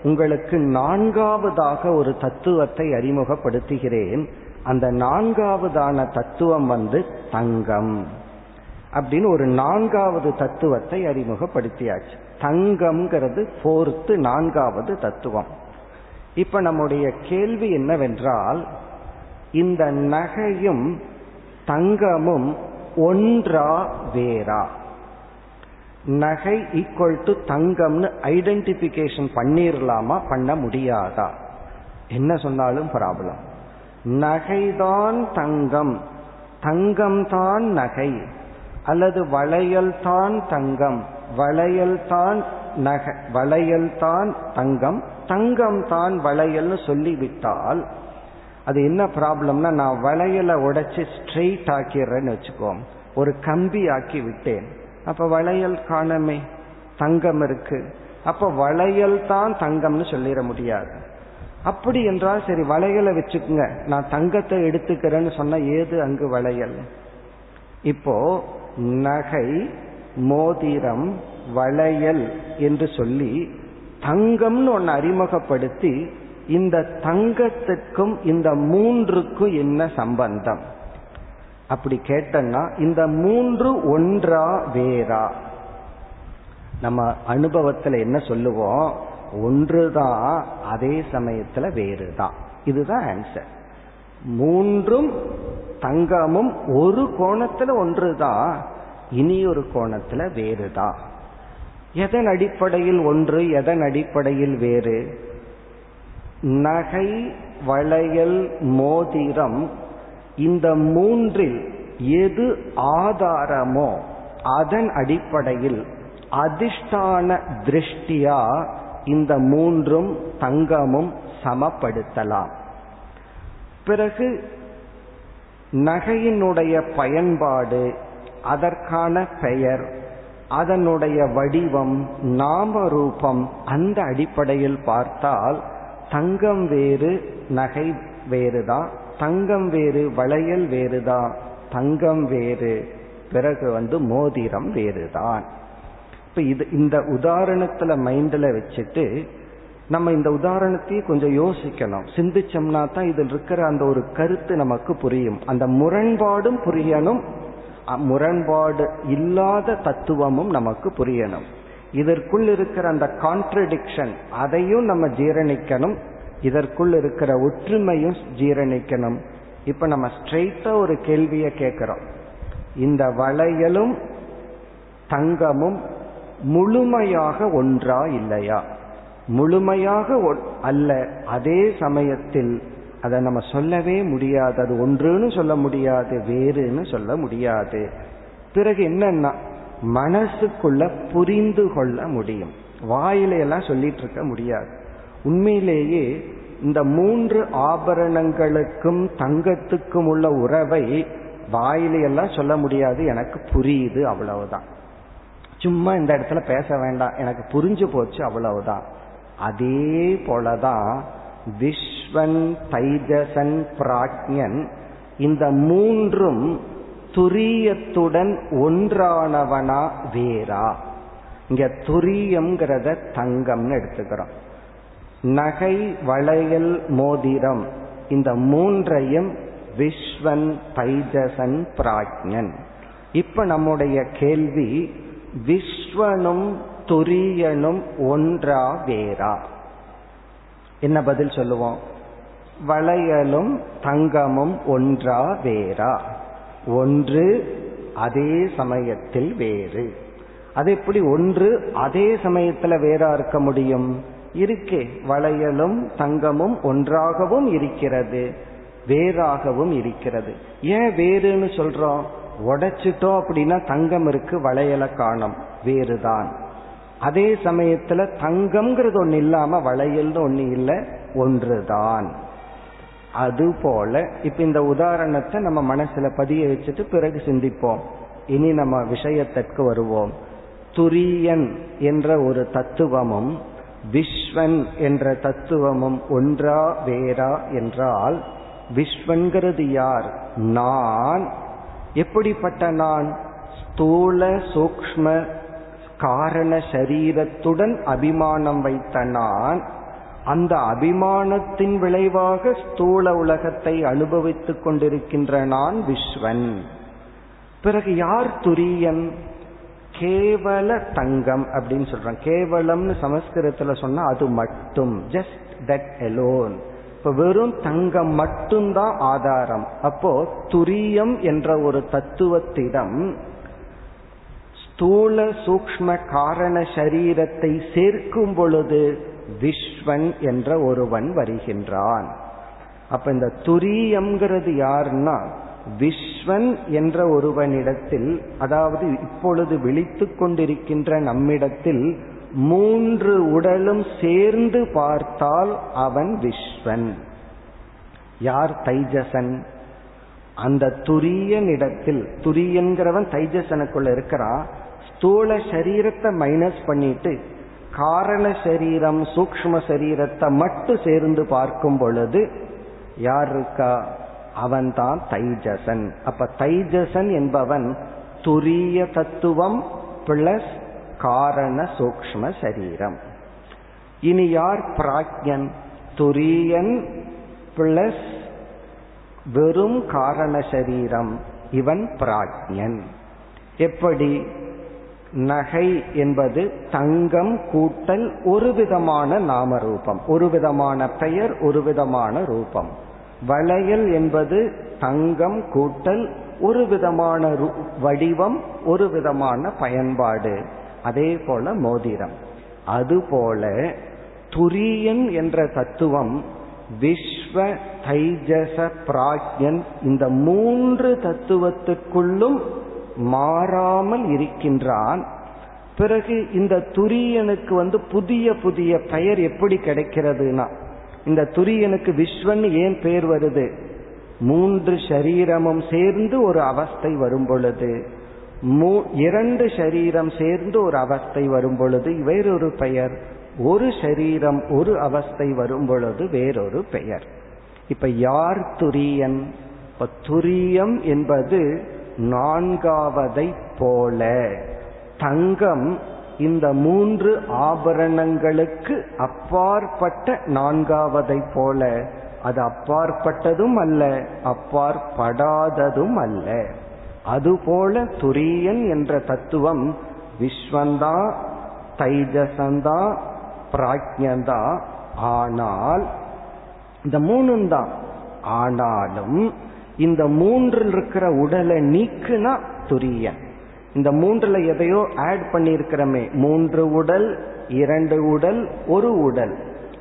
உங்களுக்கு நான்காவதாக ஒரு தத்துவத்தை அறிமுகப்படுத்துகிறேன், அந்த நான்காவதான தத்துவம் வந்து தங்கம் அப்படின்னு ஒரு நான்காவது தத்துவத்தை அறிமுகப்படுத்தியாச்சு. தங்கம்ங்கிறது ஃபோர்த்து நான்காவது தத்துவம். இப்ப நம்முடைய கேள்வி என்னவென்றால், இந்த நகையும் தங்கமும் ஒன்றா வேறா? நகை ஈக்குவல் டு தங்கம்னு ஐடென்டிபிகேஷன் பண்ணிடலாமா பண்ண முடியாதா? என்ன சொன்னாலும் ப்ராப்ளம். நகைதான் தங்கம், தங்கம்தான் நகை, அல்லது வளையல் தான் தங்கம், வளையல் தான் நகை, வளையல் தான் தங்கம், தங்கம் தான் வளையல்னு சொல்லிவிட்டால் அது என்ன ப்ராப்ளம்னா, நான் வளையல உடைச்சு ஸ்ட்ரெயிட் ஆக்கிடுறேன்னு வச்சுக்கோம், ஒரு கம்பி ஆக்கி விட்டேன், அப்போ வளையல் காணமே, தங்கம் இருக்கு, அப்போ வளையல் தான் தங்கம்னு சொல்லிட முடியாது. அப்படி என்றால் சரி வளையலை வச்சுக்குங்க, நான் தங்கத்தை எடுத்துக்கிறேன்னு சொன்ன ஏது அங்கு வளையல்? இப்போ நகை, மோதிரம், வளையல் என்று சொல்லி தங்கம்னு ஒன்று அறிமுகப்படுத்தி, இந்த தங்கத்துக்கும் இந்த மூன்றுக்கும் என்ன சம்பந்தம் அப்படி கேட்டன்னா, இந்த மூன்று ஒன்றா வேறா? நம்ம அனுபவத்துல என்ன சொல்லுவோம், ஒன்றுதான் அதே சமயத்துல வேறுதான். இதுதான் ஆன்சர். மூன்றும் தங்கமும் ஒரு கோணத்துல ஒன்றுதான், இனி ஒரு கோணத்துல வேறுதான். எதன் அடிப்படையில் ஒன்று, எதன் அடிப்படையில் வேறு? நகை, வளையல், மோதிரம், இந்த மூன்றில் எது ஆதாரமோ அதன் அடிப்படையில் அதிஷ்டான திருஷ்டியா இந்த மூன்றும் தங்கமும் சமப்படுத்தலாம். பிறகு நகையினுடைய பயன்பாடு, அதற்கான பெயர், அதனுடைய வடிவம், நாம ரூபம், அந்த அடிப்படையில் பார்த்தால் தங்கம் வேறு நகை வேறுதான், தங்கம் வேறு வளையல் வேறுதான், தங்கம் வேறு பிறகு வந்து மோதிரம் வேறுதான். இப்போ இது இந்த உதாரணத்துல மைண்டில் வச்சுட்டு நம்ம இந்த உதாரணத்தையும் கொஞ்சம் யோசிக்கணும். சிந்திச்சோம்னா தான் இதில் இருக்கிற அந்த ஒரு கருத்து நமக்கு புரியும், அந்த முரண்பாடும் புரியணும், முரண்பாடு இல்லாத தத்துவமும் நமக்கு புரியணும். இதற்குள் இருக்கிற அந்த கான்ட்ரடிக்ஷன் அதையும் நம்ம ஜீரணிக்கணும், இதற்குள் இருக்கிற ஒற்றுமையும் ஜீரணிக்கணும். இப்ப நம்ம ஸ்ட்ரெயிட்டா ஒரு கேள்வியை கேட்கிறோம், இந்த வளையலும் தங்கமும் முழுமையாக ஒன்றா இல்லையா? முழுமையாக அல்ல, அதே சமயத்தில் அதை நம்ம சொல்லவே முடியாது, அது ஒன்றுன்னு சொல்ல முடியாது, வேறுன்னு சொல்ல முடியாது. பிறகு என்னன்னா மனசுக்குள்ள புரிந்து கொள்ள முடியும், வாயிலையெல்லாம் சொல்லிட்டு இருக்க முடியாது. உண்மையிலேயே இந்த மூன்று ஆபரணங்களுக்கும் தங்கத்துக்கும் உள்ள உறவை வாயிலையெல்லாம் சொல்ல முடியாது, எனக்கு புரியுது அவ்வளவுதான், சும்மா இந்த இடத்துல பேச வேண்டாம், எனக்கு புரிஞ்சு போச்சு அவ்வளவுதான். அதே போலதான் விஸ்வன், தைஜசன், பிராக்ஞன் இந்த மூன்றும் துரியத்துடன் ஒன்றானவனா வேறா? இங்க துரியம்ங்கிறத தங்கம்னு எடுத்துக்கிறோம். நகை, வளையல், மோதிரம் இந்த மூன்றையும் விஸ்வன், தைஜசன், பிராக்ஞன். இப்ப நம்முடைய கேள்வி, விஸ்வனும் துரியனும் ஒன்றா வேறா? என்ன பதில் சொல்லுவோம்? வளையலும் தங்கமும் ஒன்றா வேறா? ஒன்று அதே சமயத்தில் வேறு. அது எப்படி ஒன்று அதே சமயத்தில் வேறா இருக்க முடியும்? இருக்கே, வளையலும் தங்கமும் ஒன்றாகவும் இருக்கிறது, வேறாகவும் இருக்கிறது. ஏன் வேறுன்னு சொல்றோம்? உடைச்சிட்டோம் அப்படின்னா தங்கம் இருக்கு, வளையல காணோம், வேறுதான். அதே சமயத்துல தங்கம்ங்கிறது ஒண்ணு இல்லாம வளையல்னு ஒண்ணு இல்லை, ஒன்றுதான். அதுபோல இப்ப இந்த உதாரணத்தை நம்ம மனசுல பதிய வச்சுட்டு பிறகு சிந்திப்போம். இனி நம்ம விஷயத்திற்கு வருவோம். துரியன் என்ற ஒரு தத்துவமும் விஸ்வன் என்ற தத்துவமும் ஒன்றா வேறா என்றால், விஸ்வன்கிறது யார்? நான். எப்படிப்பட்ட நான்? ஸ்தூல சூக்ஷ்ம காரண சரீரத்துடன் அபிமானம் வைத்த நான். அந்த அபிமானத்தின் விளைவாக ஸ்தூல உலகத்தை அனுபவித்துக் கொண்டிருக்கின்ற நான் விஸ்வன். பிறகு யார் துரியன்? கேவல தங்கம் அப்படின்னு சொல்றான். கேவலம்னு சமஸ்கிருதத்துல சொன்னா அது மட்டும், ஜஸ்ட் தட் அலோன். இப்ப வெறும் தங்கம் மட்டும்தான் ஆதாரம். அப்போ துரியம் என்ற ஒரு தத்துவத்திடம் ஸ்தூல சூக்ஷ்ம காரண சரீரத்தை சேர்க்கும் பொழுது விஸ்வன் என்ற ஒருவன் வருகின்றான். அப்ப இந்த துரியம்ங்கிறது யாருன்னா, விஸ்வன் என்ற ஒருவனிடத்தில், அதாவது இப்பொழுது விழித்து கொண்டிருக்கின்ற நம்மிடத்தில் மூன்று உடலும் சேர்ந்து பார்த்தால் அவன் விஸ்வன். யார் தைஜசன்? அந்த துரியன் இடத்தில், துரியன்கிறவன் தைஜசனுக்குள்ள இருக்கிறான். ஸ்தூல சரீரத்தை மைனஸ் பண்ணிட்டு காரண சரீரம் சூக்ஷ்ம சரீரத்தை மட்டும் சேர்ந்து பார்க்கும் பொழுது யார் இருக்கா? அவன் தான் தைஜசன். அப்ப தைஜசன் என்பவன் துரிய தத்துவம் பிளஸ் காரண சூக்ஷ்ம சரீரம். இனி யார் பிராக்ஞன்? துரியன் பிளஸ் வெறும் காரண சரீரம், இவன் பிராக்ஞன். எப்படி? நகை என்பது தங்கம் கூட்டல் ஒரு விதமான நாம ரூபம், ஒரு விதமான பெயர், ஒரு விதமான ரூபம். வளையல் என்பது தங்கம் கூட்டல் ஒரு விதமான வடிவம், ஒரு விதமான பயன்பாடு. அதே போல மோதிரம். அதுபோல துரியன் என்ற தத்துவம் விஸ்வ தைஜச பிராக்ஞன், இந்த மூன்று தத்துவத்துக்குள்ளும் மாறாமல் இருக்கின்றான். பிறகு இந்த துரியனுக்கு வந்து புதிய புதிய பெயர் எப்படி கிடைக்கிறதுனா, இந்த துரியனுக்கு விஸ்வன் ஏன் பெயர் வருது? மூன்று சரீரமும் சேர்ந்து ஒரு அவஸ்தை வரும் பொழுது, மூ இரண்டு சரீரம் சேர்ந்து ஒரு அவஸ்தை வரும் பொழுது வேறொரு பெயர், ஒரு சரீரம் ஒரு அவஸ்தை வரும் பொழுது வேறொரு பெயர். இப்ப யார் துரியன்? இப்ப துரியம் என்பது நான்காவதை போல தங்கம் இந்த மூன்று ஆபரணங்களுக்கு அப்பாற்பட்ட நான்காவதை போல, அது அப்பாற்பட்டதும் அல்ல, அப்பாற்படாததும் அல்ல. அதுபோல துரியன் என்ற தத்துவம் விஸ்வந்தா, தைஜசந்தா, பிராக்ஞந்தா. ஆனால் இந்த மூணும் தான். ஆனாலும் இந்த மூன்றில் இருக்கிற உடலை நீக்குனா துரியன். இந்த மூன்றுல எதையோ ஆட் பண்ணியிருக்கிறமே, மூன்று உடல், இரண்டு உடல், ஒரு உடல்,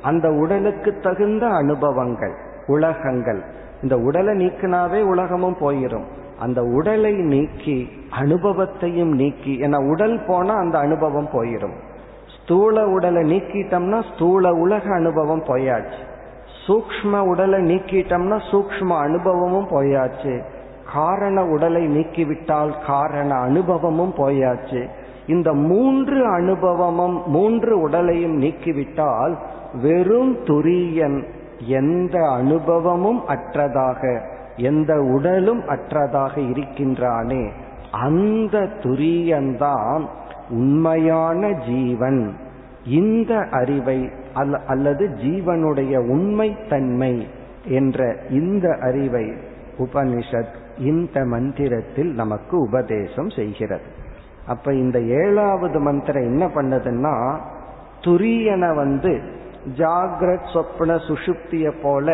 அந்த உடலுக்கு தகுந்த அனுபவங்கள், உலகங்கள். இந்த உடலை நீக்கினாவே உலகமும் போயிடும். அந்த உடலை நீக்கி அனுபவத்தையும் நீக்கி, ஏன்னா உடல் போனா அந்த அனுபவம் போயிடும். ஸ்தூல உடலை நீக்கிட்டம்னா ஸ்தூல உலக அனுபவம் போயாச்சு. சூக்ஷ்ம உடலை நீக்கிட்டம்னா சூக்ஷ்ம அனுபவமும் போயாச்சு. காரண உடலை நீக்கிவிட்டால் காரண அனுபவமும் போயாச்சு. இந்த மூன்று அனுபவமும் மூன்று உடலையும் நீக்கிவிட்டால் வெறும் துரியன், எந்த அனுபவமும் அற்றதாக, எந்த உடலும் அற்றதாக இருக்கின்றானே, அந்த துரியன்தான் உண்மையான ஜீவன். இந்த அறிவை அல்லது ஜீவனுடைய உண்மை தன்மை என்ற இந்த அறிவை உபனிஷத் இந்த மந்திரத்தில் நமக்கு உபதேசம் செய்கிறது. அப்ப இந்த ஏழாவது மந்திரம் என்ன பண்ணதுன்னா, துரியனை வந்து ஜாகிரத் சொப்ன சுஷுப்திய போல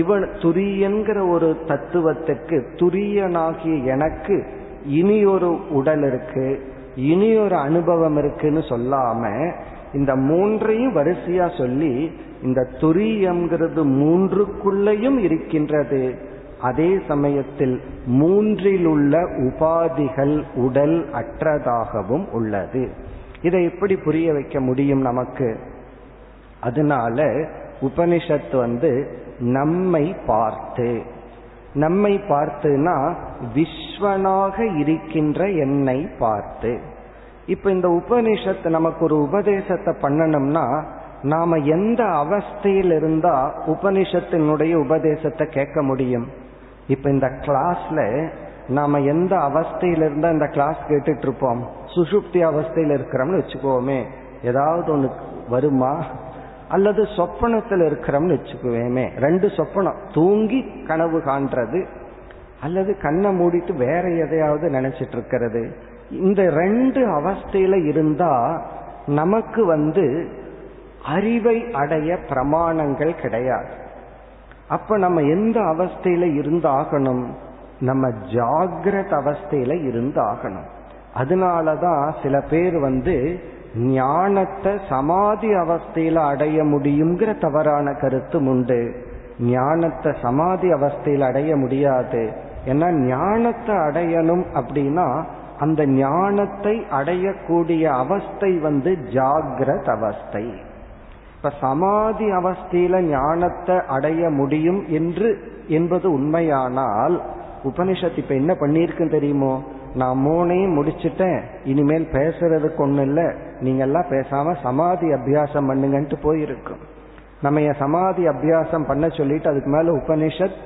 இவன் துரியன்கிற ஒரு தத்துவத்துக்கு, துரியனாகிய எனக்கு இனி ஒரு உடல் இருக்கு, இனி ஒரு அனுபவம் இருக்குன்னு சொல்லாம இந்த மூன்றையும் வரிசையா சொல்லி, இந்த துரியம்ங்கிறது மூன்றுக்குள்ளேயும் இருக்கின்றது, அதே சமயத்தில் மூன்றில் உள்ள உபாதிகள் உடல் அற்றதாகவும் உள்ளது. இதை எப்படி புரிய வைக்க முடியும் நமக்கு? அதனால உபனிஷத்து வந்து நம்மை பார்த்து, நம்மை பார்த்துனா விஸ்வனாக இருக்கின்ற என்னை பார்த்து. இப்ப இந்த உபனிஷத்து நமக்கு ஒரு உபதேசத்தை பண்ணணும்னா நாம எந்த அவஸ்தையில் இருந்தா உபனிஷத்தினுடைய உபதேசத்தை கேட்க முடியும்? இப்ப இந்த கிளாஸ்ல நாம எந்த அவஸ்தையில இருந்தா இந்த கிளாஸ் கேட்டுட்டு இருப்போம்? சுஷுப்தி அவஸ்தையில இருக்கிறோம்னு வச்சுக்கோமே, ஏதாவது ஒன்று வருமா? அல்லது சொப்பனத்தில் இருக்கிறோம்னு வச்சுக்குவேமே, ரெண்டு சொப்பனம், தூங்கி கனவு காண்றது அல்லது கண்ணை மூடிட்டு வேற எதையாவது நினைச்சிட்டு இருக்கிறது. இந்த ரெண்டு அவஸ்தையில இருந்தா நமக்கு வந்து அறிவை அடைய பிரமாணங்கள் கிடையாது. அப்ப நம்ம எந்த அவஸ்தையில இருந்தாகணும்? நம்ம ஜாகிரத அவஸ்தையில இருந்தாகணும். அதனாலதான் சில பேர் வந்து ஞானத்தை சமாதி அவஸ்தையில அடைய முடியுங்கிற தவறான கருத்தும் உண்டு. ஞானத்தை சமாதி அவஸ்தையில் அடைய முடியாது. ஏன்னா ஞானத்தை அடையணும் அப்படின்னா அந்த ஞானத்தை அடையக்கூடிய அவஸ்தை வந்து ஜாகிரத அவஸ்தை. இப்ப சமாதி அவஸ்தையில ஞானத்தை அடைய முடியும் என்று என்பது உண்மையானால் உபனிஷத்து இப்ப என்ன பண்ணிருக்கு தெரியுமோ, நான் மூணையும் முடிச்சுட்டேன், இனிமேல் பேசுறதுக்கு ஒண்ணு இல்ல, நீங்க எல்லாம் பேசாம சமாதி அபியாசம் பண்ணுங்கன்ட்டு போயிருக்கும். நம்ம என் சமாதி அபியாசம் பண்ண சொல்லிட்டு அதுக்கு மேல உபனிஷத்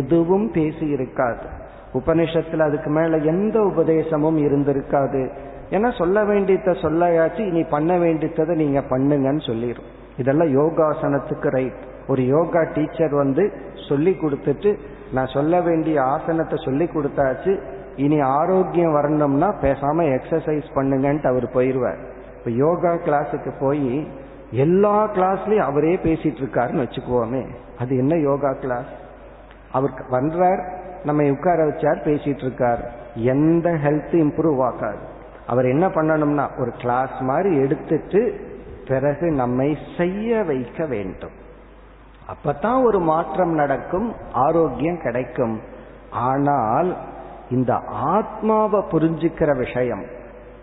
எதுவும் பேசி இருக்காது. உபனிஷத்துல அதுக்கு மேல எந்த உபதேசமும் இருந்திருக்காது. ஏன்னா சொல்ல வேண்டியத சொல்லையாச்சு, இனி பண்ண வேண்டியதை நீங்க பண்ணுங்கன்னு சொல்லிடும். இதெல்லாம் யோகாசனத்துக்கு ரைட். ஒரு யோகா டீச்சர் வந்து சொல்லி கொடுத்துட்டு நான் சொல்ல வேண்டிய ஆசனத்தை சொல்லி கொடுத்தாச்சு, இனி ஆரோக்கியம் வரணும்னா பேசாம எக்ஸசைஸ் பண்ணுங்கன்ட்டு அவர் போயிடுவார். இப்போ யோகா கிளாஸுக்கு போய் எல்லா கிளாஸ்லயும் அவரே பேசிட்டு இருக்காருன்னு வச்சுக்குவோமே, அது என்ன யோகா கிளாஸ்? அவருக்கு வந்தார், நம்ம உட்கார வச்சார், பேசிட்டு இருக்கார், எந்த ஹெல்த் இம்ப்ரூவ் ஆகாது. அவர் என்ன பண்ணணும்னா ஒரு கிளாஸ் மாதிரி எடுத்துட்டு பிறகு நம்மை செய்ய வைக்க வேண்டும். அப்பதான் ஒரு மாற்றம் நடக்கும், ஆரோக்கியம் கிடைக்கும். ஆனால் இந்த ஆத்மாவை புரிஞ்சுக்கிற விஷயம்,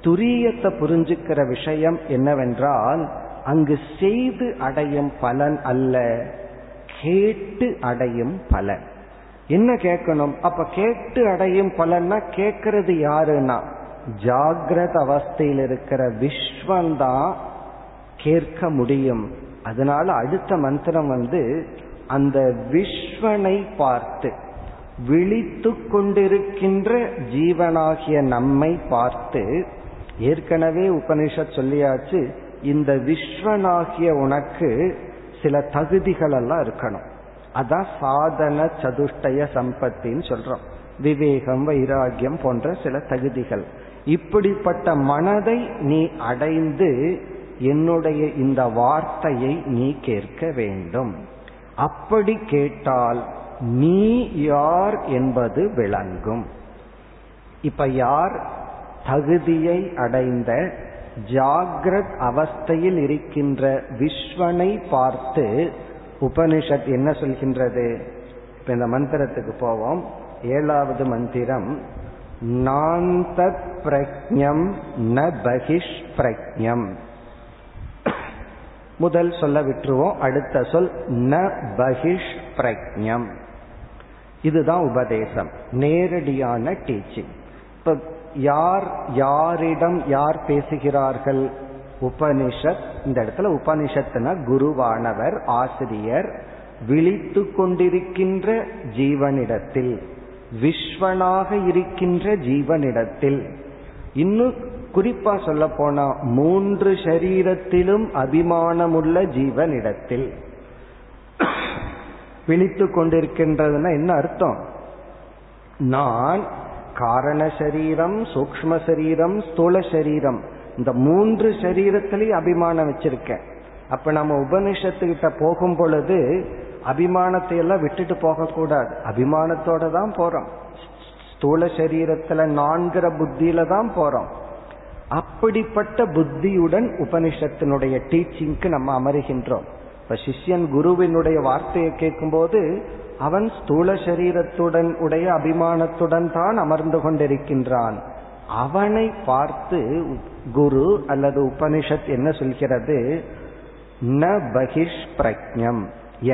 துரியத்தை புரிஞ்சுக்கிற விஷயம் என்னவென்றால் அங்கு செய்து அடையும் பலன் அல்ல, கேட்டு அடையும் பலன். என்ன கேட்கணும்? அப்ப கேட்டு அடையும் பலன்னா கேட்கறது யாருன்னா ஜாகிரத அவஸ்தையில் இருக்கிற விஸ்வந்தான் கேட்க முடியும். அதனால அடுத்த மந்திரம் வந்து அந்த விஸ்வனை பார்த்து, விழித்து கொண்டிருக்கின்ற ஜீவனாகிய நம்மை பார்த்து, ஏற்கனவே உபனிஷத் சொல்லியாச்சு, இந்த விஸ்வனாகிய உனக்கு சில தகுதிகள் எல்லாம் இருக்கணும். அதான் சாதன சதுஷ்டய சம்பத்தின்னு சொல்றோம். விவேகம், வைராகியம் போன்ற சில தகுதிகள். இப்படிப்பட்ட மனதை நீ அடைந்து என்னுடைய இந்த வார்த்தையை நீ கேட்க வேண்டும். அப்படி கேட்டால் நீ யார் என்பது விளங்கும். இப்ப யார்? தகுதியை அடைந்த ஜாகிரத் அவஸ்தையில் இருக்கின்ற விஸ்வனை பார்த்து உபனிஷத் என்ன சொல்கின்றது? இப்ப இந்த மந்திரத்துக்கு போவோம். ஏழாவது மந்திரம், நாந்தத் பிரக்ஞம் ந பஹிஷ் பிரக்ஞம். முதல் சொல்ல விட்டுருவோம், அடுத்த சொல் ந பஹிஷ் பிரக்ஞம். இதுதான் உபதேசம், நேரடியான டீச்சிங். இப்ப யார், யாரிடம் யார் பேசுகிறார்கள்? உபனிஷத். இந்த இடத்துல உபனிஷத்துனா குருவானவர், ஆசிரியர், விழித்து கொண்டிருக்கின்ற ஜீவனிடத்தில், விஸ்வனாக இருக்கின்ற ஜீவனிடத்தில், இன்னும் குறிப்பா சொல்ல போனா மூன்று சரீரத்திலும் அபிமானமுள்ள ஜீவனிடத்தில். விழித்து கொண்டிருக்கின்றதுன்னா என்ன அர்த்தம்? நான் காரண சரீரம், சூக்ஷ்ம சரீரம், ஸ்தூல சரீரம், இந்த மூன்று சரீரத்திலையும் அபிமானம் வச்சிருக்கேன். அப்ப நம்ம உபனிஷத்துக்கிட்ட போகும் பொழுது அபிமானத்தை எல்லாம் விட்டுட்டு போகக்கூடாது, அபிமானத்தோட தான் போறோம். ஸ்தூல சரீரத்துல நான்கிற புத்தியில தான் போறோம். அப்படிப்பட்ட புத்தியுடன் உபனிஷத்தினுடைய டீச்சிங்க்கு நம்ம அமருகின்றோம். இப்ப சிஷ்யன் குருவினுடைய வார்த்தையை கேட்கும் போது அவன் ஸ்தூல சரீரத்துடன் உடைய அபிமானத்துடன் தான் அமர்ந்து கொண்டிருக்கின்றான். அவனை பார்த்து குரு அல்லது உபனிஷத் என்ன சொல்கிறது? ந பஹிஷ் பிரக்ஞம்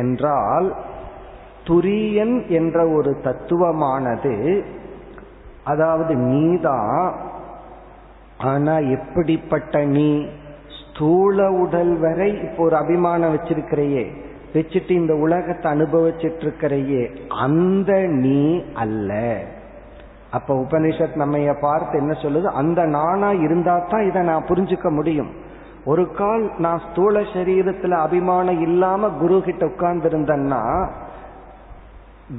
என்றால் துரியன் என்ற ஒரு தத்துவமானது, அதாவது நீதான். ஆனா எப்படிப்பட்ட நீ? ஸ்தூல உடல் வரை இப்போ ஒரு அபிமானம் வச்சிருக்கிறையே, வச்சுட்டு இந்த உலகத்தை அனுபவிச்சுட்டு இருக்கிறையே, அந்த நீ அல்ல. அப்ப உபனிஷத் நம்மைய பார்த்து என்ன சொல்லுது? அந்த நானா இருந்தா தான் இதை நான் புரிஞ்சுக்க முடியும். ஒரு கால் நான் ஸ்தூல சரீரத்துல அபிமானம் இல்லாம குரு கிட்ட உட்கார்ந்திருந்தேன்னா,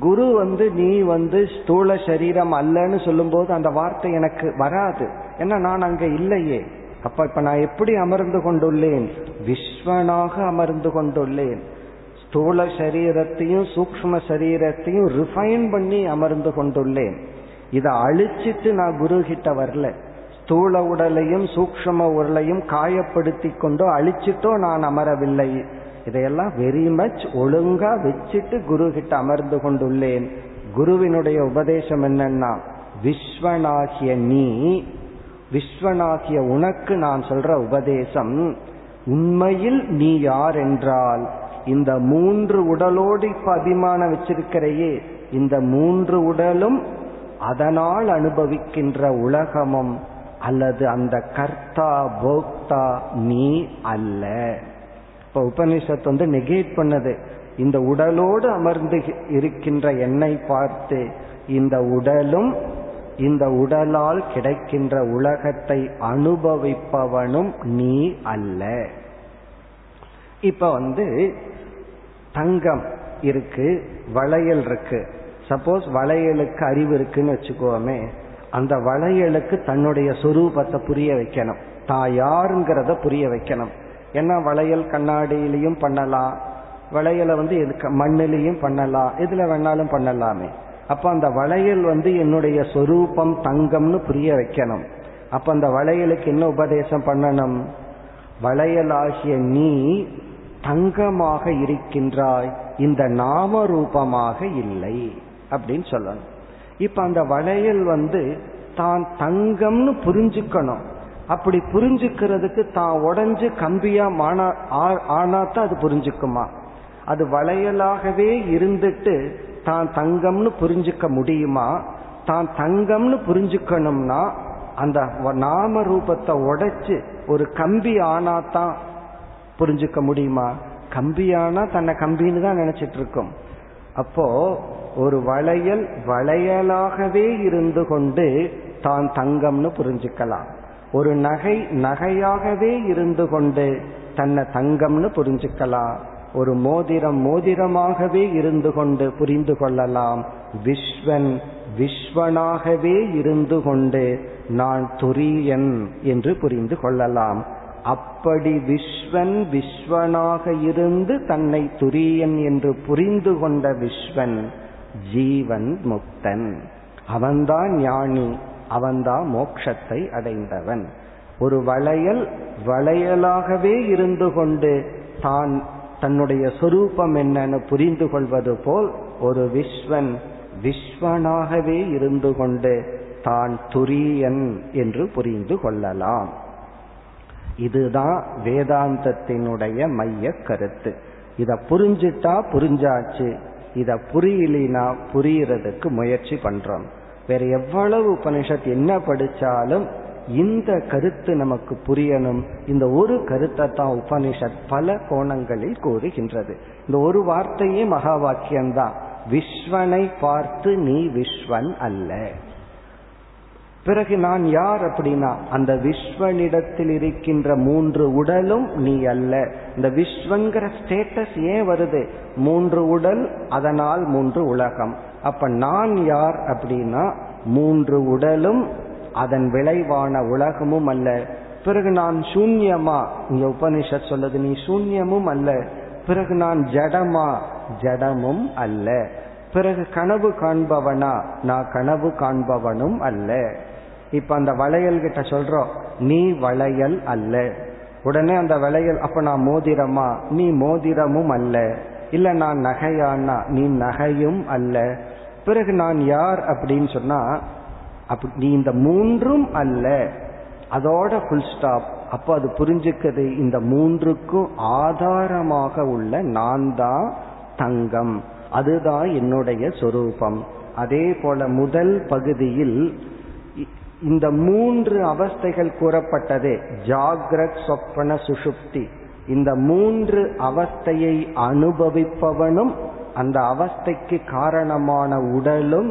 குரு வந்து நீ வந்து ஸ்தூல சரீரம் அல்லன்னு சொல்லும் போது அந்த வார்த்தை எனக்கு வராது, ஏன்னா நான் அங்க இல்லையே. அப்ப இப்ப நான் எப்படி அமர்ந்து கொண்டுள்ளேன்? விஸ்வனாக அமர்ந்து கொண்டுள்ளேன். ஸ்தூல சரீரத்தையும் சூக்ஷ்ம சரீரத்தையும் ரிஃபைன் பண்ணி அமர்ந்து கொண்டுள்ளேன். இதை அழிச்சிட்டு நான் குரு கிட்ட வரல. ஸ்தூல உடலையும் சூக்ஷ்ம உடலையும் காயப்படுத்தி கொண்டோ அழிச்சிட்டோ நான் அமரவில்லை. இதையெல்லாம் வெரி மச் ஒழுங்கா வச்சுட்டு குரு கிட்ட அமர்ந்து கொண்டுள்ளேன். குருவினுடைய உபதேசம் என்னன்னா, விஸ்வனாகிய நீ, விஸ்வனாகிய உனக்கு நான் சொல்ற உபதேசம், உண்மையில் நீ யார் என்றால் இந்த மூன்று உடலோடு இப்ப அபிமானம் வச்சிருக்கிறையே, இந்த மூன்று உடலும் அதனால் அனுபவிக்கின்ற உலகமும் அல்லது அந்த கர்த்தா போக்தா நீ அல்ல. இப்ப உபனிஷத்து வந்து நெகேட் பண்ணது, இந்த உடலோடு அமர்ந்து இருக்கின்ற என்னை பார்த்து இந்த உடலும் இந்த உடலால் கிடைக்கின்ற உலகத்தை அனுபவிப்பவனும் நீ அல்ல. இப்ப வந்து தங்கம் இருக்கு, வளையல் இருக்கு. சப்போஸ் வளையலுக்கு அறிவு இருக்குன்னு வச்சுக்கோமே, அந்த வளையலுக்கு தன்னுடைய சொரூபத்தை புரிய வைக்கணும், தான் யாருங்கிறத புரிய வைக்கணும். ஏன்னா வளையல் கண்ணாடியிலையும் பண்ணலாம், வளையலை வந்து எதுக்கு மண்ணிலையும் பண்ணலாம், எதுல வேணாலும் பண்ணலாமே. அப்ப அந்த வளையல் வந்து என்னுடைய சொரூபம் தங்கம்னு புரிய வைக்கணும். அப்ப அந்த வளையலுக்கு என்ன உபதேசம் பண்ணணும்? வளையலாகிய நீ தங்கமாக இருக்கின்றாய், இந்த நாம ரூபமாக இல்லை அப்படின்னு சொல்லணும். இப்ப அந்த வளையல் வந்து தான் தங்கம்னு புரிஞ்சுக்கணும். அப்படி புரிஞ்சுக்கிறதுக்கு தான் உடஞ்சு கம்பியா மானா ஆனாத்தான் அது புரிஞ்சுக்குமா? அது வளையலாகவே இருந்துட்டு தான் தங்கம்னு புரிஞ்சுக்க முடியுமா? தான் தங்கம்னு புரிஞ்சுக்கணும்னா அந்த நாம ரூபத்தை உடைச்சு ஒரு கம்பி ஆனாத்தான் புரிஞ்சுக்க முடியுமா? கம்பியானா தன்னை கம்பின்னு தான் நினைச்சிட்டு இருக்கும். அப்போ ஒரு வளையல் வளையலாகவே இருந்து கொண்டு தான் தங்கம்னு புரிஞ்சுக்கலாம், ஒரு நகை நகையாகவே இருந்து கொண்டு தன்னை தங்கம்னு புரிஞ்சுக்கலாம், ஒரு மோதிரம் மோதிரமாகவே இருந்து கொண்டு புரிந்து கொள்ளலாம், விஸ்வன் விஸ்வனாகவே இருந்து கொண்டு நான் துரியன் என்று புரிந்து கொள்ளலாம். அப்படி விஸ்வன் விஸ்வனாக இருந்து தன்னை துரியன் என்று புரிந்து கொண்ட விஸ்வன் ஜீவன் முக்தன், அவன்தான் ஞானி, அவன்தான் மோட்சத்தை அடைந்தவன். ஒரு வளையல் வளையலாகவே இருந்து கொண்டு தான் தன்னுடைய சொரூபம் என்னன்னு புரிந்து கொள்வது போல் ஒரு விஸ்வன் விஸ்வனாகவே இருந்து கொண்டு தான் துரியன் என்று புரிந்து கொள்ளலாம். இதுதான் வேதாந்தத்தினுடைய மைய கருத்து. இத புரிஞ்சுட்டா புரிஞ்சாச்சு, இத புரியலினா புரியறதுக்கு முயற்சி பண்றோம். வேற எவ்வளவு உபனிஷத் என்ன படிச்சாலும் இந்த கருத்து நமக்கு புரியணும். இந்த ஒரு கருத்தை தான் உபனிஷத் பல கோணங்களில் கூறுகின்றது. இந்த ஒரு வார்த்தையே மகா வாக்கியம்தான். விஸ்வனை பார்த்து நீ விஸ்வன் அல்ல. பிறகு நான் யார் அப்படின்னா அந்த விஸ்வனிடத்தில் இருக்கின்ற மூன்று உடலும் நீ அல்ல. இந்த விஸ்வங்கிற ஸ்டேட்டஸ் ஏன் வருது? மூன்று உடல், அதனால் மூன்று உலகம். அப்ப நான் யார் அப்படின்னா மூன்று உடலும் அதன் விளைவான உலகமும் அல்ல. பிறகு நான் சூன்யமா? இங்க உபனிஷத் சொல்லுது நீ சூன்யமும் அல்ல. பிறகு நான் ஜடமா? ஜடமும் அல்ல. பிறகு கனவு காண்பவனா? நான் கனவு காண்பவனும் அல்ல. இப்ப அந்த வளையல் கிட்ட சொல்றோம் நீ வளையல் அல்ல. உடனே அந்த வளையல் அப்ப நான் மோதிரமா? நீ மோதிரமும் அல்ல. இல்ல நான் நகையானா? நீ நகையும் அல்ல. பிறகு நான் யார் அப்படின்னு சொன்னா அப்படி நீ இந்த மூன்றும் அல்ல, அதோட ஃபுல் ஸ்டாப். அப்போ அது புரிஞ்சுக்கிறது இந்த மூன்றுக்கும் ஆதாரமாக உள்ள நான் தான் தங்கம், அதுதான் என்னுடைய சொரூபம். அதே போல முதல் பகுதியில் இந்த மூன்று அவஸ்தைகள் கூறப்பட்டதே, ஜாக்ரத் சொப்பன சுஷுப்தி, இந்த மூன்று அவஸ்தையை அனுபவிப்பவனும் அந்த அவஸ்தைக்கு காரணமான உடலும்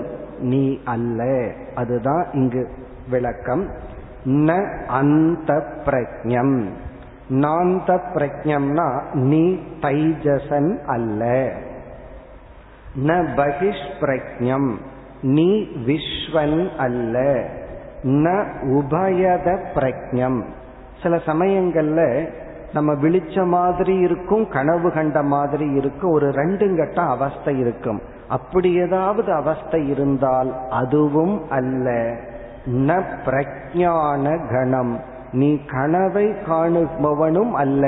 நீ அல்ல. அதுதான் இங்கு விளக்கம். ந அந்த பிரக்ஞம், நாந்த பிரக்ஞம்னா நீ தைஜசன் அல்ல. ந பகிஷ் பிரக்ஞம், நீ விஸ்வன் அல்ல. ந உபயத பிரக்ஞம், சில சமயங்கள்ல நம்ம விழிச்ச மாதிரி இருக்கும், கனவு கண்ட மாதிரி இருக்கும், ஒரு ரெண்டுங்கட்ட அவஸ்தை இருக்கும். அப்படி ஏதாவது அவஸ்தை இருந்தால் அதுவும் அல்ல. ந பிரக்ஞான கணம், நீ கனவை காணுபவனும் அல்ல,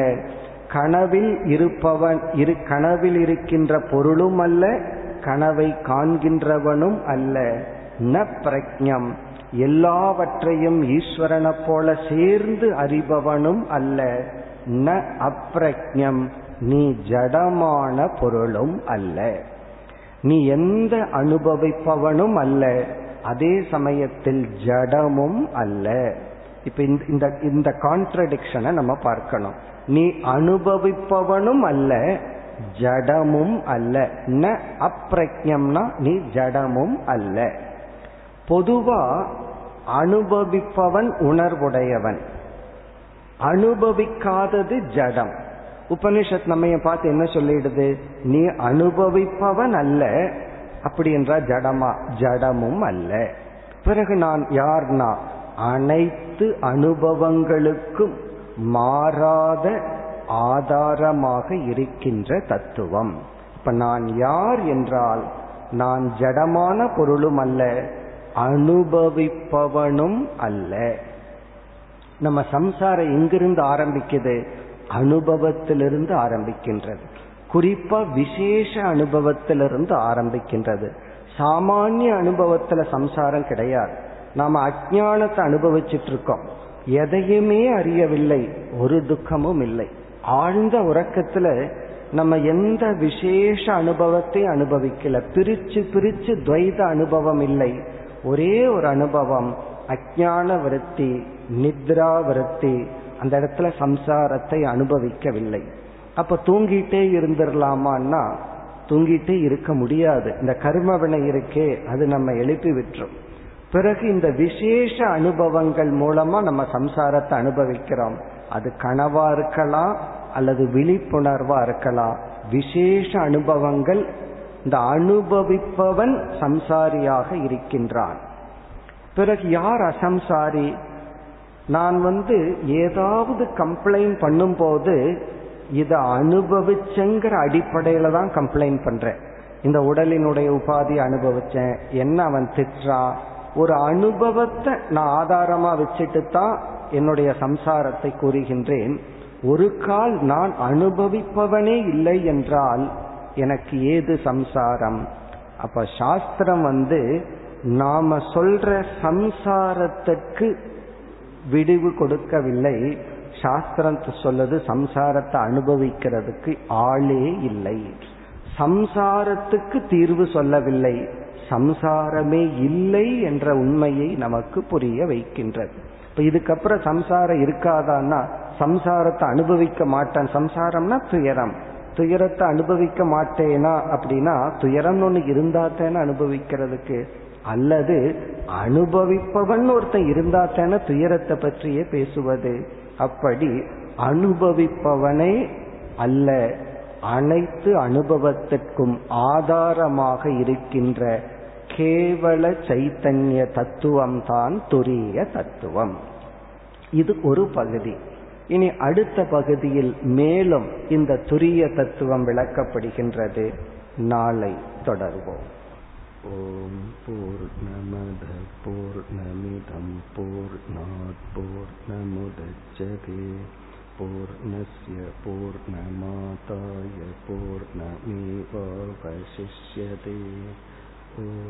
கனவில் இருப்பவன் இரு கனவில் இருக்கின்ற பொருளும் அல்ல, கனவை காண்கின்றவனும் அல்ல. ந பிரக்ஞம், எல்லாவற்றையும் ஈஸ்வரனை போல சேர்ந்து அறிபவனும் அல்ல. ந அப்ரக்ஞம், நீ ஜடமான பொருளும் அல்ல, நீ எந்த அனுபவிப்பவனும் அல்ல, அதே சமயத்தில் ஜடமும் அல்ல. இப்ப இந்த இந்த கான்ட்ரடிக்ஷனை நம்ம பார்க்கணும். நீ அனுபவிப்பவனும் அல்ல, ஜடமும் அல்ல. ந அப்ரக்ஞம்னா நீ ஜடமும் அல்ல. பொதுவா அனுபவிப்பவன் உணர்வுடையவன், அனுபவிக்காதது ஜடம். உபனிஷத் நம்ம பார்த்து என்ன சொல்லிடுது, நீ அனுபவிப்பவன் அல்ல. அப்படி என்றால் ஜடமா? ஜடமும் அல்ல. பிறகு நான் யார்னா அனைத்து அனுபவங்களுக்கும் மாறாத ஆதாரமாக இருக்கின்ற தத்துவம். இப்ப நான் யார் என்றால் நான் ஜடமான பொருளும் அல்ல, அனுபவிப்பவனும் அல்ல. நம்ம சம்சாரம் எங்கிருந்து ஆரம்பிக்குது? அனுபவத்திலிருந்து ஆரம்பிக்கின்றது. குறிப்பா விசேஷ அனுபவத்திலிருந்து ஆரம்பிக்கின்றது. சாமானிய அனுபவத்துல சம்சாரம் கிடையாது. நாம அஜ்ஞானத்தை அனுபவிச்சுட்டு இருக்கோம், எதையுமே அறியவில்லை, ஒரு துக்கமும் இல்லை. ஆழ்ந்த உறக்கத்துல நம்ம எந்த விசேஷ அனுபவத்தை அனுபவிக்கல, பிரிச்சு பிரிச்சு துவைத அனுபவம் இல்லை, ஒரே ஒரு அனுபவம் அஜ்ஞான விருத்தி, நித்ரா விருத்தி. அந்த இடத்துல சம்சாரத்தை அனுபவிக்கவில்லை. அப்ப தூங்கிட்டே இருந்துடலாமான்னா தூங்கிட்டே இருக்க முடியாது. இந்த கர்மவினை இருக்கே அது நம்ம எழுப்பி விட்டுரும். பிறகு இந்த விசேஷ அனுபவங்கள் மூலமா நம்ம சம்சாரத்தை அனுபவிக்கிறோம். அது கனவா இருக்கலாம் அல்லது விழிப்புணர்வா இருக்கலாம். விசேஷ அனுபவங்கள், இந்த அனுபவிப்பவன் சம்சாரியாக இருக்கின்றான். பிறகு யார் அசம்சாரி? நான் வந்து ஏதாவது கம்ப்ளைண்ட் பண்ணும் போது இதை அனுபவிச்சங்கிற அடிப்படையில தான் கம்ப்ளைண்ட் பண்றேன். இந்த உடலினுடைய உபாதி அனுபவிச்சேன், என்ன அவன் திட்டுறான், ஒரு அனுபவத்தை நான் ஆதாரமா வச்சுட்டு தான் என்னுடைய சம்சாரத்தை கூறுகின்றேன். ஒரு கால் நான் அனுபவிப்பவனே இல்லை என்றால் எனக்கு ஏது சம்சாரம்? அப்ப சாஸ்திரம் வந்து நாம சொல்ற சம்சாரத்துக்கு விடிவு கொடுக்கவில்லை. சாஸ்திரம் சொல்லுது சம்சாரத்தை அனுபவிக்கிறதுக்கு ஆளே இல்லை. சம்சாரத்துக்கு தீர்வு சொல்லவில்லை, சம்சாரமே இல்லை என்ற உண்மையை நமக்கு புரிய வைக்கின்றது. இப்ப இதுக்கப்புறம் சம்சாரம் இருக்காதான்னா சம்சாரத்தை அனுபவிக்க மாட்டேன். சம்சாரம்னா துயரம், துயரத்தை அனுபவிக்க மாட்டேனா அப்படின்னா துயரம் ஒண்ணு இருந்தாத்தேன அனுபவிக்கிறதுக்கு, அல்லது அனுபவிப்பவன் ஒருத்தன் இருந்தாத்தான துயரத்தை பற்றியே பேசுவது. அப்படி அனுபவிப்பவனை அல்ல, அனைத்து அனுபவத்திற்கும் ஆதாரமாக இருக்கின்ற கேவல சைத்தன்ய தத்துவம் தான் துரிய தத்துவம். இது ஒரு பகுதி. இனி அடுத்த பகுதியில் மேலும் இந்த துரிய தத்துவம் விளக்கப்படுகின்றது. நாளை தொடர்வோம். ஓம் பூர்ணமத பூர்ணமிதம் பூர்ணாத் பூர்ணமுதச்யதே பூர்ணஸ்ய பூர்ணமாதாய பூர்ணமேவாவசிஷ்யதே. ஓம்.